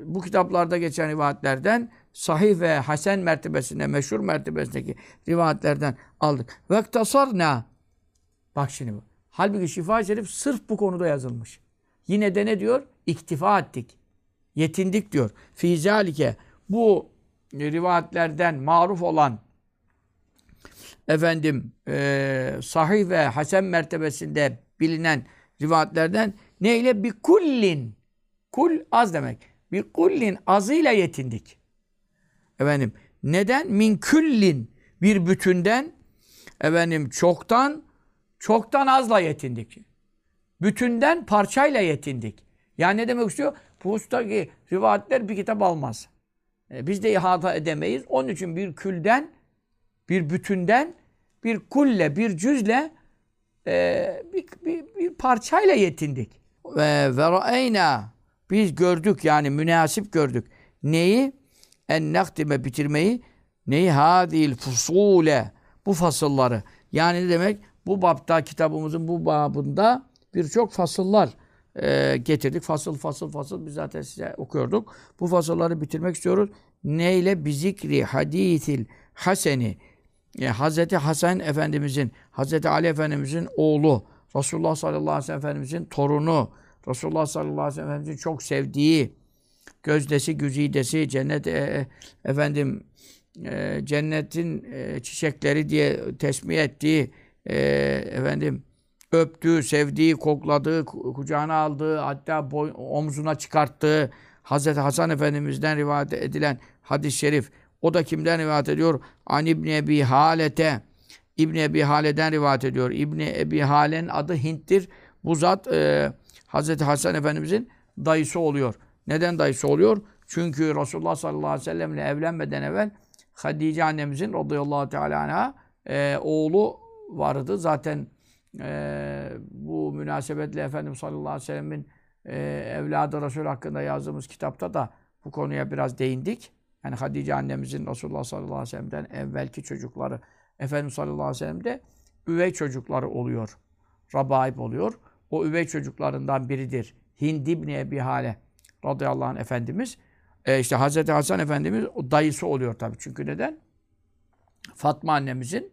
bu kitaplarda geçen rivayetlerden sahih ve hasen mertebesinde, meşhur mertebesindeki rivayetlerden aldık. Vektasarna. Bak şimdi bu. Halbuki Şifa-ı Şerif sırf bu konuda yazılmış. Yine de ne diyor? İktifa ettik. Yetindik diyor. Fizalike. Bu rivayetlerden maruf olan efendim e, sahih ve hasen mertebesinde bilinen rivayetlerden neyle? Bi kullin. Kul az demek. Bir kullin azıyla yetindik. Efendim neden? Min küllin bir bütünden efendim çoktan çoktan azla yetindik. Bütünden parçayla yetindik. Yani ne demek istiyor? Pustaki rivayetler bir kitap almaz. E, biz de ihata edemeyiz. Onun için bir külden bir bütünden bir kulle bir cüzle e, bir, bir, bir parçayla yetindik. Ve verayna biz gördük yani münasip gördük. Neyi? En naktime bitirmeyi. Neyi? Hadil fusule. Bu fasılları. Yani ne demek? Bu babda kitabımızın bu babında birçok fasıllar e, getirdik. Fasıl fasıl fasıl biz zaten size okuyorduk. Bu fasılları bitirmek istiyoruz. Neyle? Bizikri hadisil haseni. Yani Hazreti Hasan Efendimizin, Hazreti Ali Efendimizin oğlu, Resulullah sallallahu aleyhi ve sellem Efendimizin torunu, Resulullah sallallahu aleyhi ve sellem'in çok sevdiği, gözdesi, güzidesi, cennet e, efendim e, cennetin e, çiçekleri diye tesmih ettiği, e, efendim öptüğü, sevdiği, kokladığı, kucağına aldığı, hatta boy, omzuna çıkarttığı Hazreti Hasan Efendimiz'den rivayet edilen hadis-i şerif. O da kimden rivayet ediyor? An İbn-i Ebi Hâle'te. İbn-i Ebi Hâle'den rivayet ediyor. İbn-i Ebi Hâle'nin adı Hint'tir. Bu zat e, Hazreti Hasan Efendimiz'in dayısı oluyor. Neden dayısı oluyor? Çünkü Resulullah sallallahu aleyhi ve sellem ile evlenmeden evvel Hadice annemizin radıyallahu teala anha e, oğlu vardı. Zaten e, bu münasebetle Efendimiz sallallahu aleyhi ve sellemin e, evladı Resul hakkında yazdığımız kitapta da bu konuya biraz değindik. Yani Hadice annemizin Resulullah sallallahu aleyhi ve sellem'den evvelki çocukları, Efendimiz sallallahu aleyhi ve sellem'de üvey çocukları oluyor. Rabaib oluyor. O üvey çocuklarından biridir Hind ibn-i Ebi Hâle radıyallahu anh Efendimiz. E işte Hazreti Hasan Efendimiz o dayısı oluyor tabii. Çünkü neden? Fatma annemizin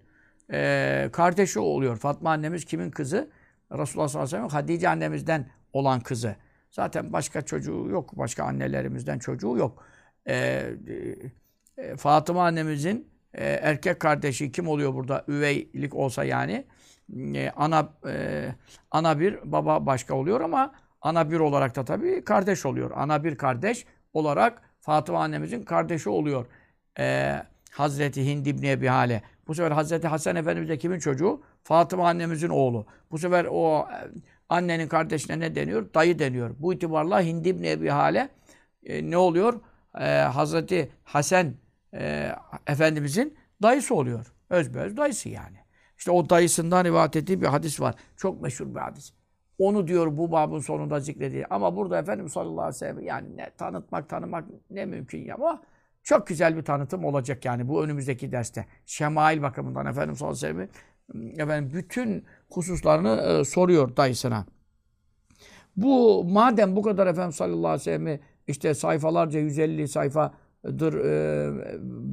e, kardeşi oluyor. Fatma annemiz kimin kızı? Resulullah sallallahu aleyhi ve sellem Hadice annemizden olan kızı. Zaten başka çocuğu yok. Başka annelerimizden çocuğu yok. E, e, Fatıma annemizin e, erkek kardeşi kim oluyor burada? Üveylik olsa yani. E, ana, e, ana bir, baba başka oluyor ama ana bir olarak da tabii kardeş oluyor. Ana bir kardeş olarak Fatıma annemizin kardeşi oluyor. E, Hazreti Hind ibn-i Ebi Hâle. Bu sefer Hazreti Hasan Efendimiz de kimin çocuğu? Fatıma annemizin oğlu. Bu sefer o annenin kardeşine ne deniyor? Dayı deniyor. Bu itibarla Hind ibn-i Ebi Hâle e, ne oluyor? Ee, Hazreti Hasan e, Efendimizin dayısı oluyor. Özbeöz dayısı yani. İşte o dayısından rivayet ettiği bir hadis var. Çok meşhur bir hadis. Onu diyor bu babın sonunda zikrediyor. Ama burada Efendimiz sallallahu aleyhi ve sellem yani ne, tanıtmak tanımak ne mümkün ya, ama çok güzel bir tanıtım olacak yani bu önümüzdeki derste. Şemail bakımından Efendimiz sallallahu aleyhi ve sellem efendim, bütün hususlarını e, soruyor dayısına. Bu madem bu kadar Efendimiz sallallahu aleyhi ve sellem'i İşte sayfalarca yüz elli sayfadır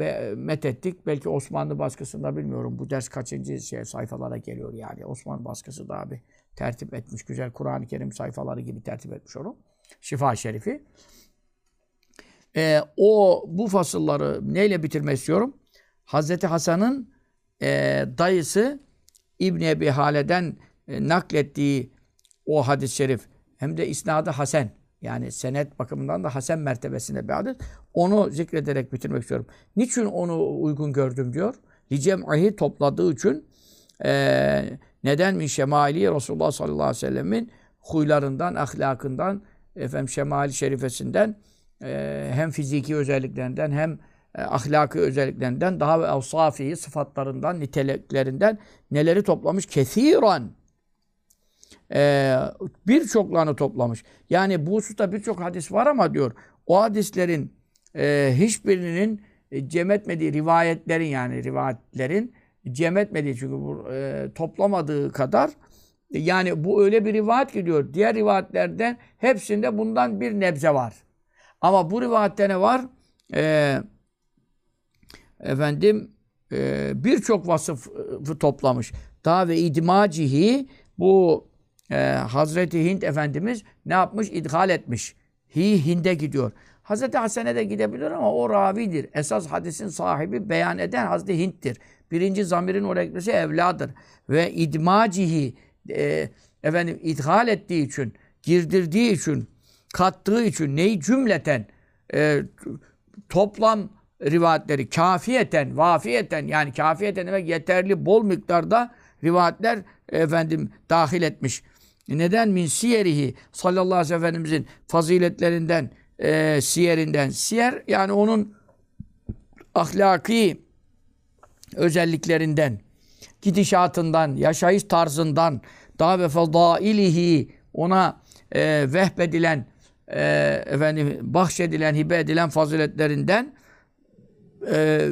e, met ettik. Belki Osmanlı baskısında bilmiyorum bu ders kaçıncı şey, sayfalara geliyor yani. Osmanlı baskısı daha bir tertip etmiş. Güzel Kur'an-ı Kerim sayfaları gibi tertip etmiş onu. Şifa-ı Şerif'i. E, o bu fasılları neyle bitirmek istiyorum? Hazreti Hasan'ın e, dayısı İbn-i Ebi Hâle'den e, naklettiği o hadis-i şerif. Hem de isnadı Hasan. Yani senet bakımından da Hasan mertebesine bir adet. Onu zikrederek bitirmek istiyorum. Niçin onu uygun gördüm diyor. Licem'i topladığı için e, neden mi şemali Resulullah sallallahu aleyhi ve sellemin huylarından, ahlakından, efendim şemali şerifesinden e, hem fiziki özelliklerinden hem e, ahlaki özelliklerinden daha ve evsafi sıfatlarından, niteliklerinden neleri toplamış? Kesiran. Ee, birçoklarını toplamış. Yani bu hususta birçok hadis var ama diyor o hadislerin e, hiçbirinin e, cem etmediği rivayetlerin yani rivayetlerin cem etmediği çünkü bu e, toplamadığı kadar yani bu öyle bir rivayet ki diyor diğer rivayetlerden hepsinde bundan bir nebze var. Ama bu rivayette ne var? E, efendim e, birçok vasıfı toplamış. Daha ve idmacihi bu Ee, Hazreti Hind Efendimiz ne yapmış? İdhal etmiş. Hi Hind'e gidiyor. Hazreti Hasan'e de gidebilir ama o ravidir. Esas hadisin sahibi beyan eden Hazreti Hind'tir. Birinci zamirin oraya gitmesi evladır. Ve idmacihi e, efendim idhal ettiği için, girdirdiği için, kattığı için neyi cümleten e, toplam rivayetleri kafiyeten, vafiyeten yani kafiyeten demek yeterli bol miktarda rivayetler efendim dahil etmiş. Neden? Min siyerihi sallallahu aleyhi ve sellem Efendimizin faziletlerinden, e, siyerinden. Siyer yani onun ahlaki özelliklerinden, gidişatından, yaşayış tarzından, daha ve fadailihi ona e, vehbedilen, e, efendim, bahşedilen, hibe edilen faziletlerinden e,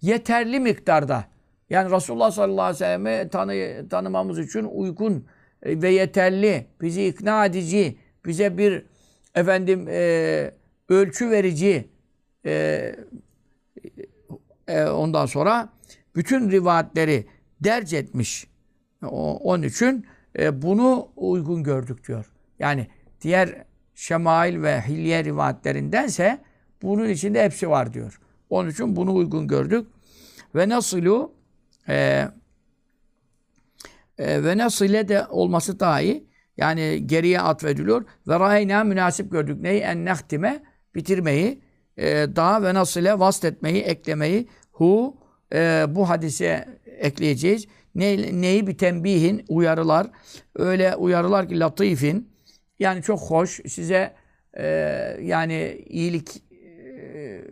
yeterli miktarda. Yani Resulullah sallallahu aleyhi ve sellem'i tanı, tanımamız için uygun ve yeterli, bizi ikna edici, bize bir efendim e, ölçü verici e, e, ondan sonra bütün rivayetleri derc etmiş. O, onun için e, bunu uygun gördük diyor. Yani diğer Şemail ve Hilye rivayetlerindense bunun içinde hepsi var diyor. Onun için bunu uygun gördük. Ve nasılu e, e, ve nasile de olması daha iyi. Yani geriye atfediliyor. Ve raheyna münasip gördük. Neyi? En nehtime bitirmeyi. E, daha ve nasile vasfetmeyi, eklemeyi. Hu e, bu hadise ekleyeceğiz. Ne, neyi? Bir tembihin, uyarılar. Öyle uyarılar ki latifin. Yani çok hoş. Size e, yani iyilik e,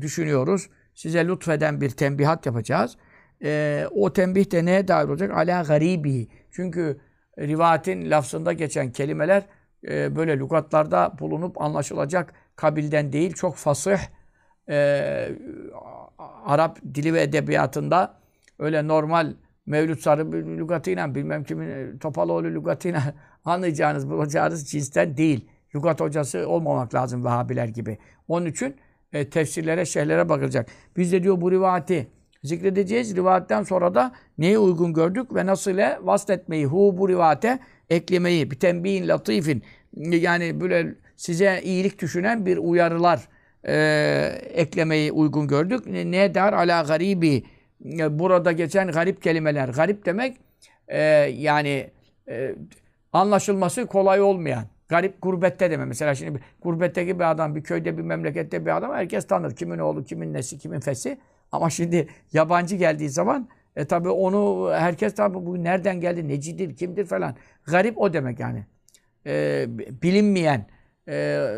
düşünüyoruz. Size lütfeden bir tembihat yapacağız. E, o tembih de neye dair olacak? Ala garibi. Çünkü rivayetin lafzında geçen kelimeler e, böyle lügatlarda bulunup anlaşılacak kabilden değil. Çok fasih. E, Arap dili ve edebiyatında öyle normal Mevlüt Sarı lügatıyla bilmem kimin Topaloğlu lügatıyla anlayacağınız, bulacağınız cinsten değil. Lügat hocası olmamak lazım Vahabiler gibi. Onun için e, tefsirlere, şerhlere bakılacak. Biz de diyor bu rivayeti zikredeceğiz. Rivayetten sonra da neyi uygun gördük ve nasıle vasletmeyi, hu bu rivayete eklemeyi, bir tembihin, latifin, yani böyle size iyilik düşünen bir uyarılar e, eklemeyi uygun gördük. Ne der? Ala garibi. Burada geçen garip kelimeler. Garip demek e, yani e, anlaşılması kolay olmayan. Garip gurbette deme. Mesela şimdi gurbetteki bir adam, bir köyde, bir memlekette bir adam herkes tanır. Kimin oğlu, kimin nesi, kimin fesi. Ama şimdi yabancı geldiği zaman e, tabii onu herkes tabii bu nereden geldi, necidir, kimdir falan. Garip o demek yani. E, bilinmeyen, e,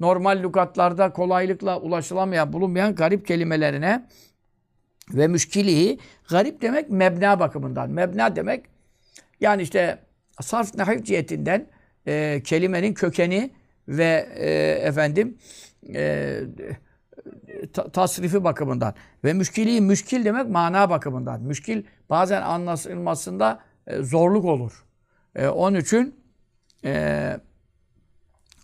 normal lügatlarda kolaylıkla ulaşılamayan, bulunmayan garip kelimelerine ve müşkilihi, garip demek mebna bakımından. Mebna demek yani işte sarf nahiv cihetinden e, kelimenin kökeni ve e, efendim e, ta, tasrifi bakımından. Ve müşkilihi, müşkil demek mana bakımından. Müşkil bazen anlaşılmasında e, zorluk olur. E, onun için e,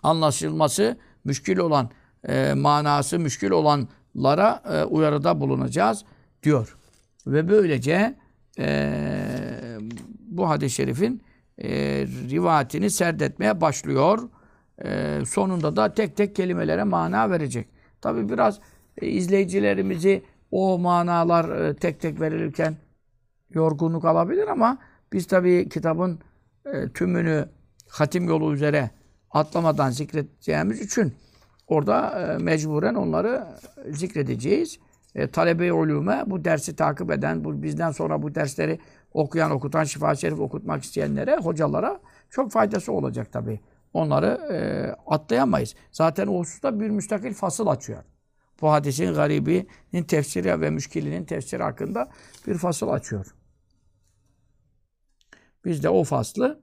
anlaşılması müşkil olan, e, manası müşkil olanlara e, uyarıda bulunacağız diyor. Ve böylece e, bu hadis-i şerifin e, rivayetini serdetmeye başlıyor. E, sonunda da tek tek kelimelere mana verecek. Tabi biraz e, izleyicilerimizi o manalar e, tek tek verilirken yorgunluk alabilir ama biz tabi kitabın e, tümünü hatim yolu üzere atlamadan zikredeceğimiz için orada e, mecburen onları zikredeceğiz. E, talebe-i ulûme, bu dersi takip eden, bu, bizden sonra bu dersleri okuyan, okutan, Şifa-ı Şerif okutmak isteyenlere, hocalara çok faydası olacak tabii. Onları e, atlayamayız. Zaten o hususta bir müstakil fasıl açıyor. Bu hadisin garibinin tefsiri ve müşkilinin tefsiri hakkında bir fasıl açıyor. Biz de o faslı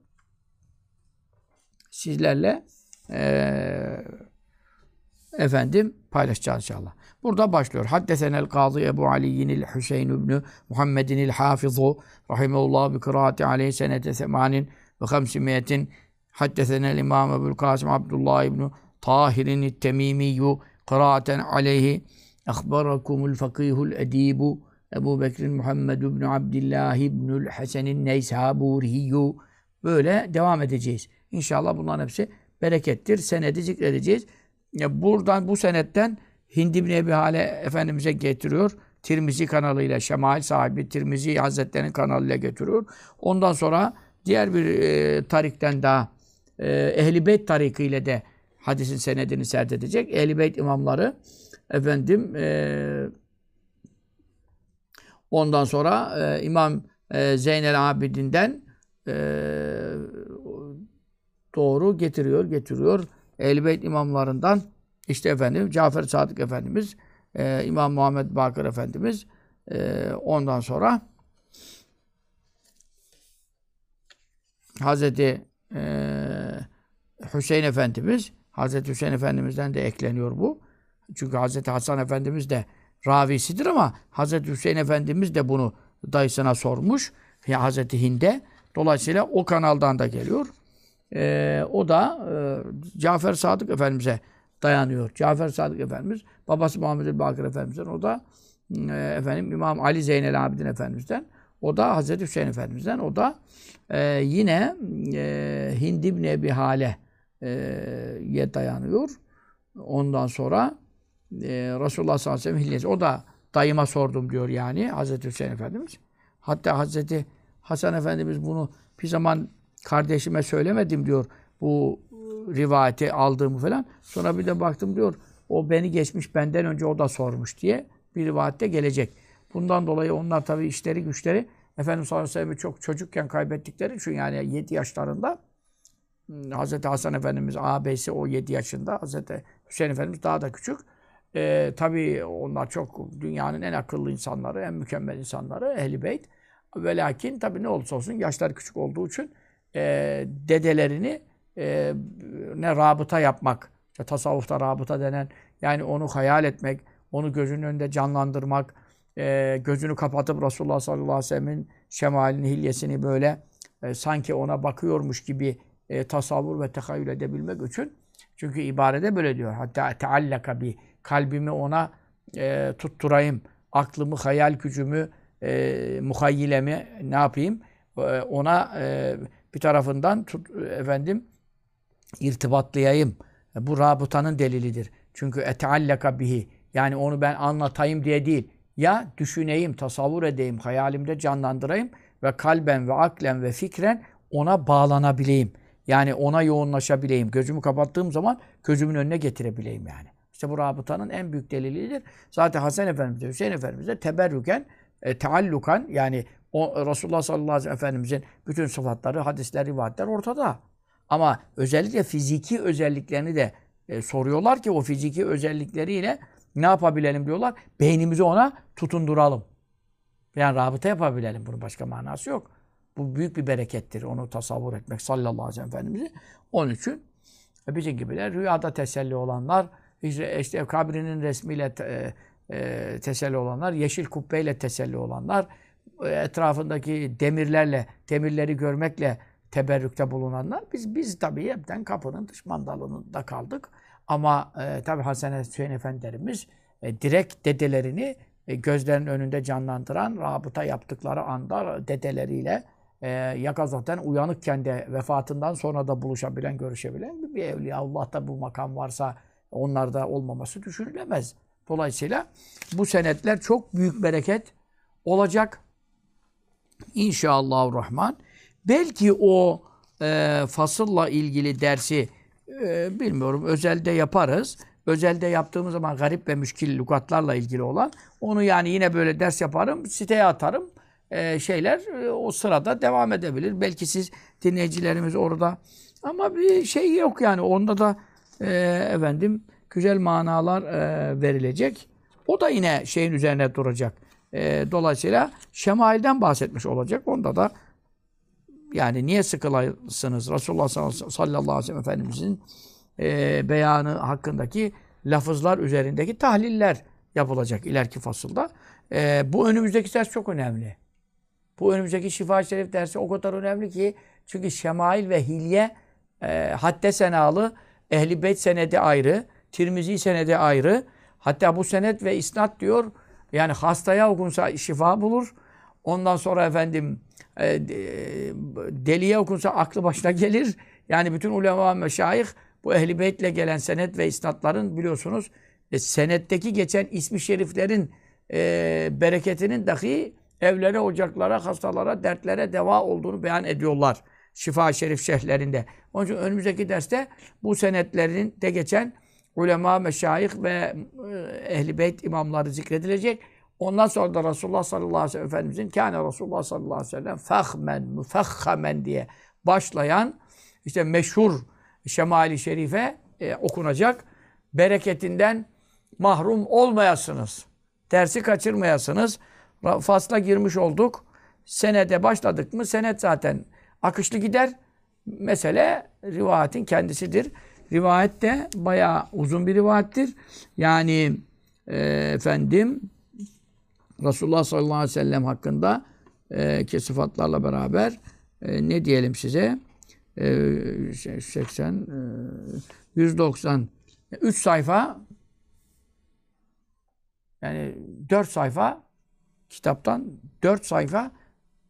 sizlerle e, efendim paylaşacağız inşallah. Burada başlıyor. Haddesenel Kazı Ebu Ali'nil Hüseyin ibn Muhammedinil Hafizu rahimehullah bi kıraati aleyhi senete semanin ve khamsiyetin haddesenel İmam Ebu Kasım Abdullah ibn Tahirin Temimiyu kıraaten aleyhi akhbarakumul fakihul edibu Ebu Bekir Muhammed ibn Abdullah ibnül Hasenin Neysaburiyu. Böyle devam edeceğiz. İnşallah bunların hepsi berekettir. Senedi zikredeceğiz. Ya buradan, bu senetten Hind ibn-i Ebi Hâle Efendimiz'e getiriyor. Tirmizi kanalıyla, Şemail sahibi Tirmizi Hazretleri'nin kanalıyla getiriyor. Ondan sonra diğer bir e, tarikten daha e, Ehl-i Beyt tarikiyle de hadisin senedini serdedecek. Ehl-i Beyt imamları efendim e, ondan sonra e, İmam e, Zeynel Abidin'den e, doğru getiriyor, getiriyor. Ehl-i Beyt imamlarından İşte efendim Cafer Sadık Efendimiz, e, İmam Muhammed-ül-Bakir Efendimiz, e, ondan sonra Hazreti e, Hüseyin Efendimiz, Hazreti Hüseyin Efendimiz'den de ekleniyor bu. Çünkü Hazreti Hasan Efendimiz de ravisidir ama Hazreti Hüseyin Efendimiz de bunu dayısına sormuş. Ya Hazreti Hind'e. Dolayısıyla o kanaldan da geliyor. E, o da e, Cafer Sadık Efendimiz'e dayanıyor. Cafer Sadık Efendimiz, babası Muhammed-ül-Bakir Efendimiz'den, o da e, efendim İmam Ali Zeynel Abidin Efendimiz'den, o da Hazreti Hüseyin Efendimiz'den, o da e, yine e, Hind ibn-i Ebi Hâle ye dayanıyor. Ondan sonra e, Resulullah sallallahu aleyhi ve sellem hilyesi. O da dayıma sordum diyor yani Hazreti Hüseyin Efendimiz. Hatta Hazreti Hasan Efendimiz bunu bir zaman kardeşime söylemedim diyor. Bu rivayeti aldığımı falan. Sonra bir de baktım diyor. O beni geçmiş, benden önce o da sormuş diye bir rivayette gelecek. Bundan dolayı onlar tabii işleri güçleri Efendimiz sallallahu aleyhi ve sellem'i çok çocukken kaybettikleri için yani yedi yaşlarında Hazreti Hasan Efendimiz ağabeysi o yedi yaşında. Hazreti Hüseyin Efendimiz daha da küçük. Ee, tabii onlar çok dünyanın en akıllı insanları, en mükemmel insanları Ehl-i Beyt. Ve lakin tabii ne olursa olsun yaşlar küçük olduğu için e, dedelerini e, ne rabıta yapmak, işte tasavvufta rabıta denen yani onu hayal etmek, onu gözünün önünde canlandırmak, e, gözünü kapatıp Resulullah sallallahu aleyhi ve sellem'in şemalini, hilyesini böyle e, sanki ona bakıyormuş gibi E, tasavvur ve tehayyül edebilmek için. Çünkü ibarede böyle diyor. Hatta teallaka bi, kalbimi ona e, tutturayım. Aklımı, hayal gücümü, e, muhayyilemi ne yapayım? E, ona e, bir tarafından tut, efendim irtibatlayayım. E, bu rabıtanın delilidir. Çünkü eteallaka bihi. Yani onu ben anlatayım diye değil. Ya düşüneyim, tasavvur edeyim, hayalimde canlandırayım ve kalben ve aklen ve fikren ona bağlanabileyim. Yani ona yoğunlaşabileyim. Gözümü kapattığım zaman gözümün önüne getirebileyim yani. İşte bu rabıtanın en büyük delilidir. Zaten Hasan Efendimiz de Hüseyin Efendimiz de teberrüken, e, taallukan yani o, Resulullah sallallahu aleyhi ve sellem'in bütün sıfatları, hadisler, rivayetler ortada. Ama özellikle fiziki özelliklerini de e, soruyorlar ki o fiziki özellikleriyle ne yapabilelim diyorlar. Beynimizi ona tutunduralım. Yani rabıta yapabilelim. Bunun başka manası yok. Bu büyük bir berekettir. Onu tasavvur etmek sallallahu aleyhi ve sellem Efendimiz'i. Onun için bizim gibiler rüyada teselli olanlar, işte, işte kabrinin resmiyle te, e, teselli olanlar, yeşil kubbeyle teselli olanlar, etrafındaki demirlerle, demirleri görmekle teberrükte bulunanlar. Biz biz tabii hepten kapının dış mandalında kaldık. Ama e, tabii Hasan Hüseyin Efendilerimiz e, direkt dedelerini e, gözlerinin önünde canlandıran, rabıta yaptıkları anda dedeleriyle Ee, yaka zaten uyanıkken de vefatından sonra da buluşabilen, görüşebilen bir evliya. Allah'ta bu makam varsa onlarda olmaması düşünülemez. Dolayısıyla bu senetler çok büyük bereket olacak. İnşallahurrahman. Belki o e, fasılla ilgili dersi e, bilmiyorum özelde yaparız. Özelde yaptığımız zaman garip ve müşkil lügatlarla ilgili olan onu yani yine böyle ders yaparım, siteye atarım. Ee, şeyler e, o sırada devam edebilir. Belki siz dinleyicilerimiz orada ama bir şey yok yani. Onda da e, efendim güzel manalar e, verilecek. O da yine şeyin üzerine duracak. E, dolayısıyla şemailden bahsetmiş olacak. Onda da yani niye sıkılasınız? Resulullah sallallahu aleyhi ve sellem Efendimizin e, beyanı hakkındaki lafızlar üzerindeki tahliller yapılacak ileriki fasılda. E, bu önümüzdeki ders çok önemli. Bu önümüzdeki Şifa-ı Şerif dersi o kadar önemli ki çünkü şemail ve hilye e, hadde senalı, Ehl-i Beyt senedi ayrı, Tirmizi senedi ayrı. Hatta bu senet ve isnat diyor yani hastaya okunsa şifa bulur. Ondan sonra efendim e, deliye okunsa aklı başına gelir. Yani bütün ulema ve meşayih bu Ehl-i Beyt'le gelen senet ve isnatların biliyorsunuz e, senetteki geçen ismi şeriflerin e, bereketinin dahi evlere, ocaklara, hastalara, dertlere deva olduğunu beyan ediyorlar. Şifa-ı Şerif şerhlerinde. Onun için önümüzdeki derste bu senetlerin de geçen ulema, meşayih ve Ehl-i Beyt imamları zikredilecek. Ondan sonra da Resulullah sallallahu aleyhi ve sellem Efendimizin kâne Resulullah sallallahu aleyhi ve sellem fahmen, müfekhamen diye başlayan işte meşhur Şemail-i Şerife e, okunacak. Bereketinden mahrum olmayasınız. Dersi kaçırmayasınız. Fasla girmiş olduk. Senede başladık mı? Senet zaten akışlı gider. Mesele rivayetin kendisidir. Rivayet de bayağı uzun bir rivayettir. Yani e, efendim Resulullah sallallahu aleyhi ve sellem hakkında e, ki sıfatlarla beraber e, ne diyelim size e, seksen, yüz doksan, üç sayfa yani dört sayfa kitaptan dört sayfa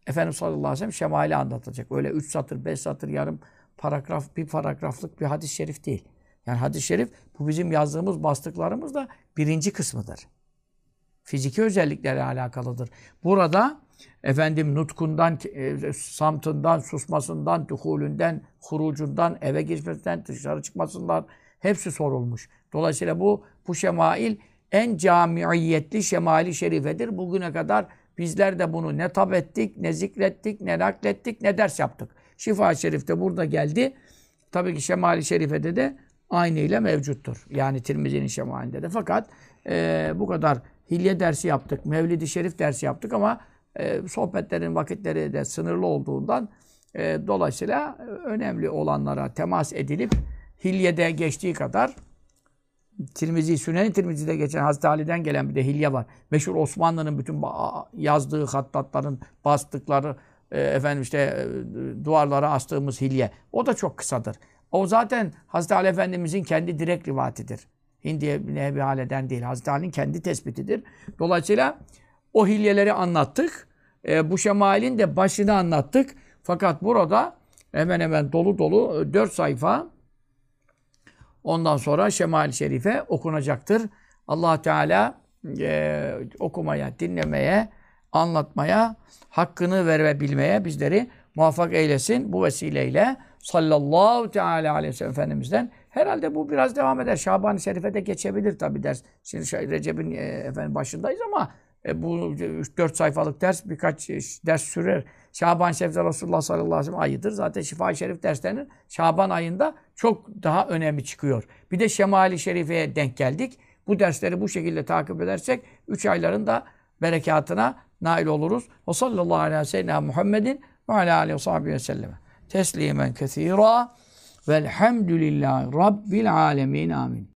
Efendimiz sallallahu aleyhi ve sellem şemaili anlatacak. Öyle üç satır, beş satır, yarım paragraf, bir paragraflık bir hadis-i şerif değil. Yani hadis-i şerif, bu bizim yazdığımız, bastıklarımız da birinci kısmıdır. Fiziki özelliklerle alakalıdır. Burada efendim nutkundan, e, samtından, susmasından, duhulünden, hurucundan, eve girmesinden, dışarı çıkmasından hepsi sorulmuş. Dolayısıyla bu, bu şemail en camiiyetli şemail-i şerifedir. Bugüne kadar bizler de bunu ne tab ettik, ne zikrettik, ne naklettik, ne ders yaptık. Şifa-ı Şerif de burada geldi. Tabii ki şemail-i şerifede de aynı ile mevcuttur. Yani Tirmizi'nin şemailinde de. Fakat e, bu kadar hilye dersi yaptık, Mevlid-i Şerif dersi yaptık ama e, sohbetlerin vakitleri de sınırlı olduğundan e, dolayısıyla önemli olanlara temas edilip hilyede geçtiği kadar Tirmizi, Sünen-i Tirmizi'de geçen Hazreti Ali'den gelen bir de hilye var. Meşhur Osmanlı'nın bütün yazdığı hattatların bastıkları, e, efendim işte e, duvarlara astığımız hilye. O da çok kısadır. O zaten Hazreti Ali Efendimiz'in kendi direkt rivatidir. Hind ibn-i Ebi Hâle'den değil. Hazreti Ali'nin kendi tespitidir. Dolayısıyla o hilyeleri anlattık. E, bu şemailin de başını anlattık. Fakat burada hemen hemen dolu dolu dört sayfa ondan sonra şemail-i şerife okunacaktır. Allah Teala e, okumaya, dinlemeye, anlatmaya, hakkını verebilmeye bizleri muvaffak eylesin. Bu vesileyle sallallahu teala aleyhi ve sellem Efendimiz'den. Herhalde bu biraz devam eder. Şaban-ı Şerif'e de geçebilir tabii ders. Şimdi Recep'in e, efendim başındayız ama e, bu üç dört sayfalık ders birkaç e, ders sürer. Şaban-ı Şerif'te Resulullah sallallahu aleyhi ve sellem ayıdır. Zaten Şifa-ı Şerif derslerinin Şaban ayında çok daha önemi çıkıyor. Bir de Şemail-i Şerife'ye denk geldik. Bu dersleri bu şekilde takip edersek üç ayların da berekatına nail oluruz. O sallallahu aleyhi ve sellem Muhammedin ve alâ aleyhi ve sahbihi ve selleme. Teslimen kethîrâ. Velhamdülillahi Rabbil âlemin. Amin.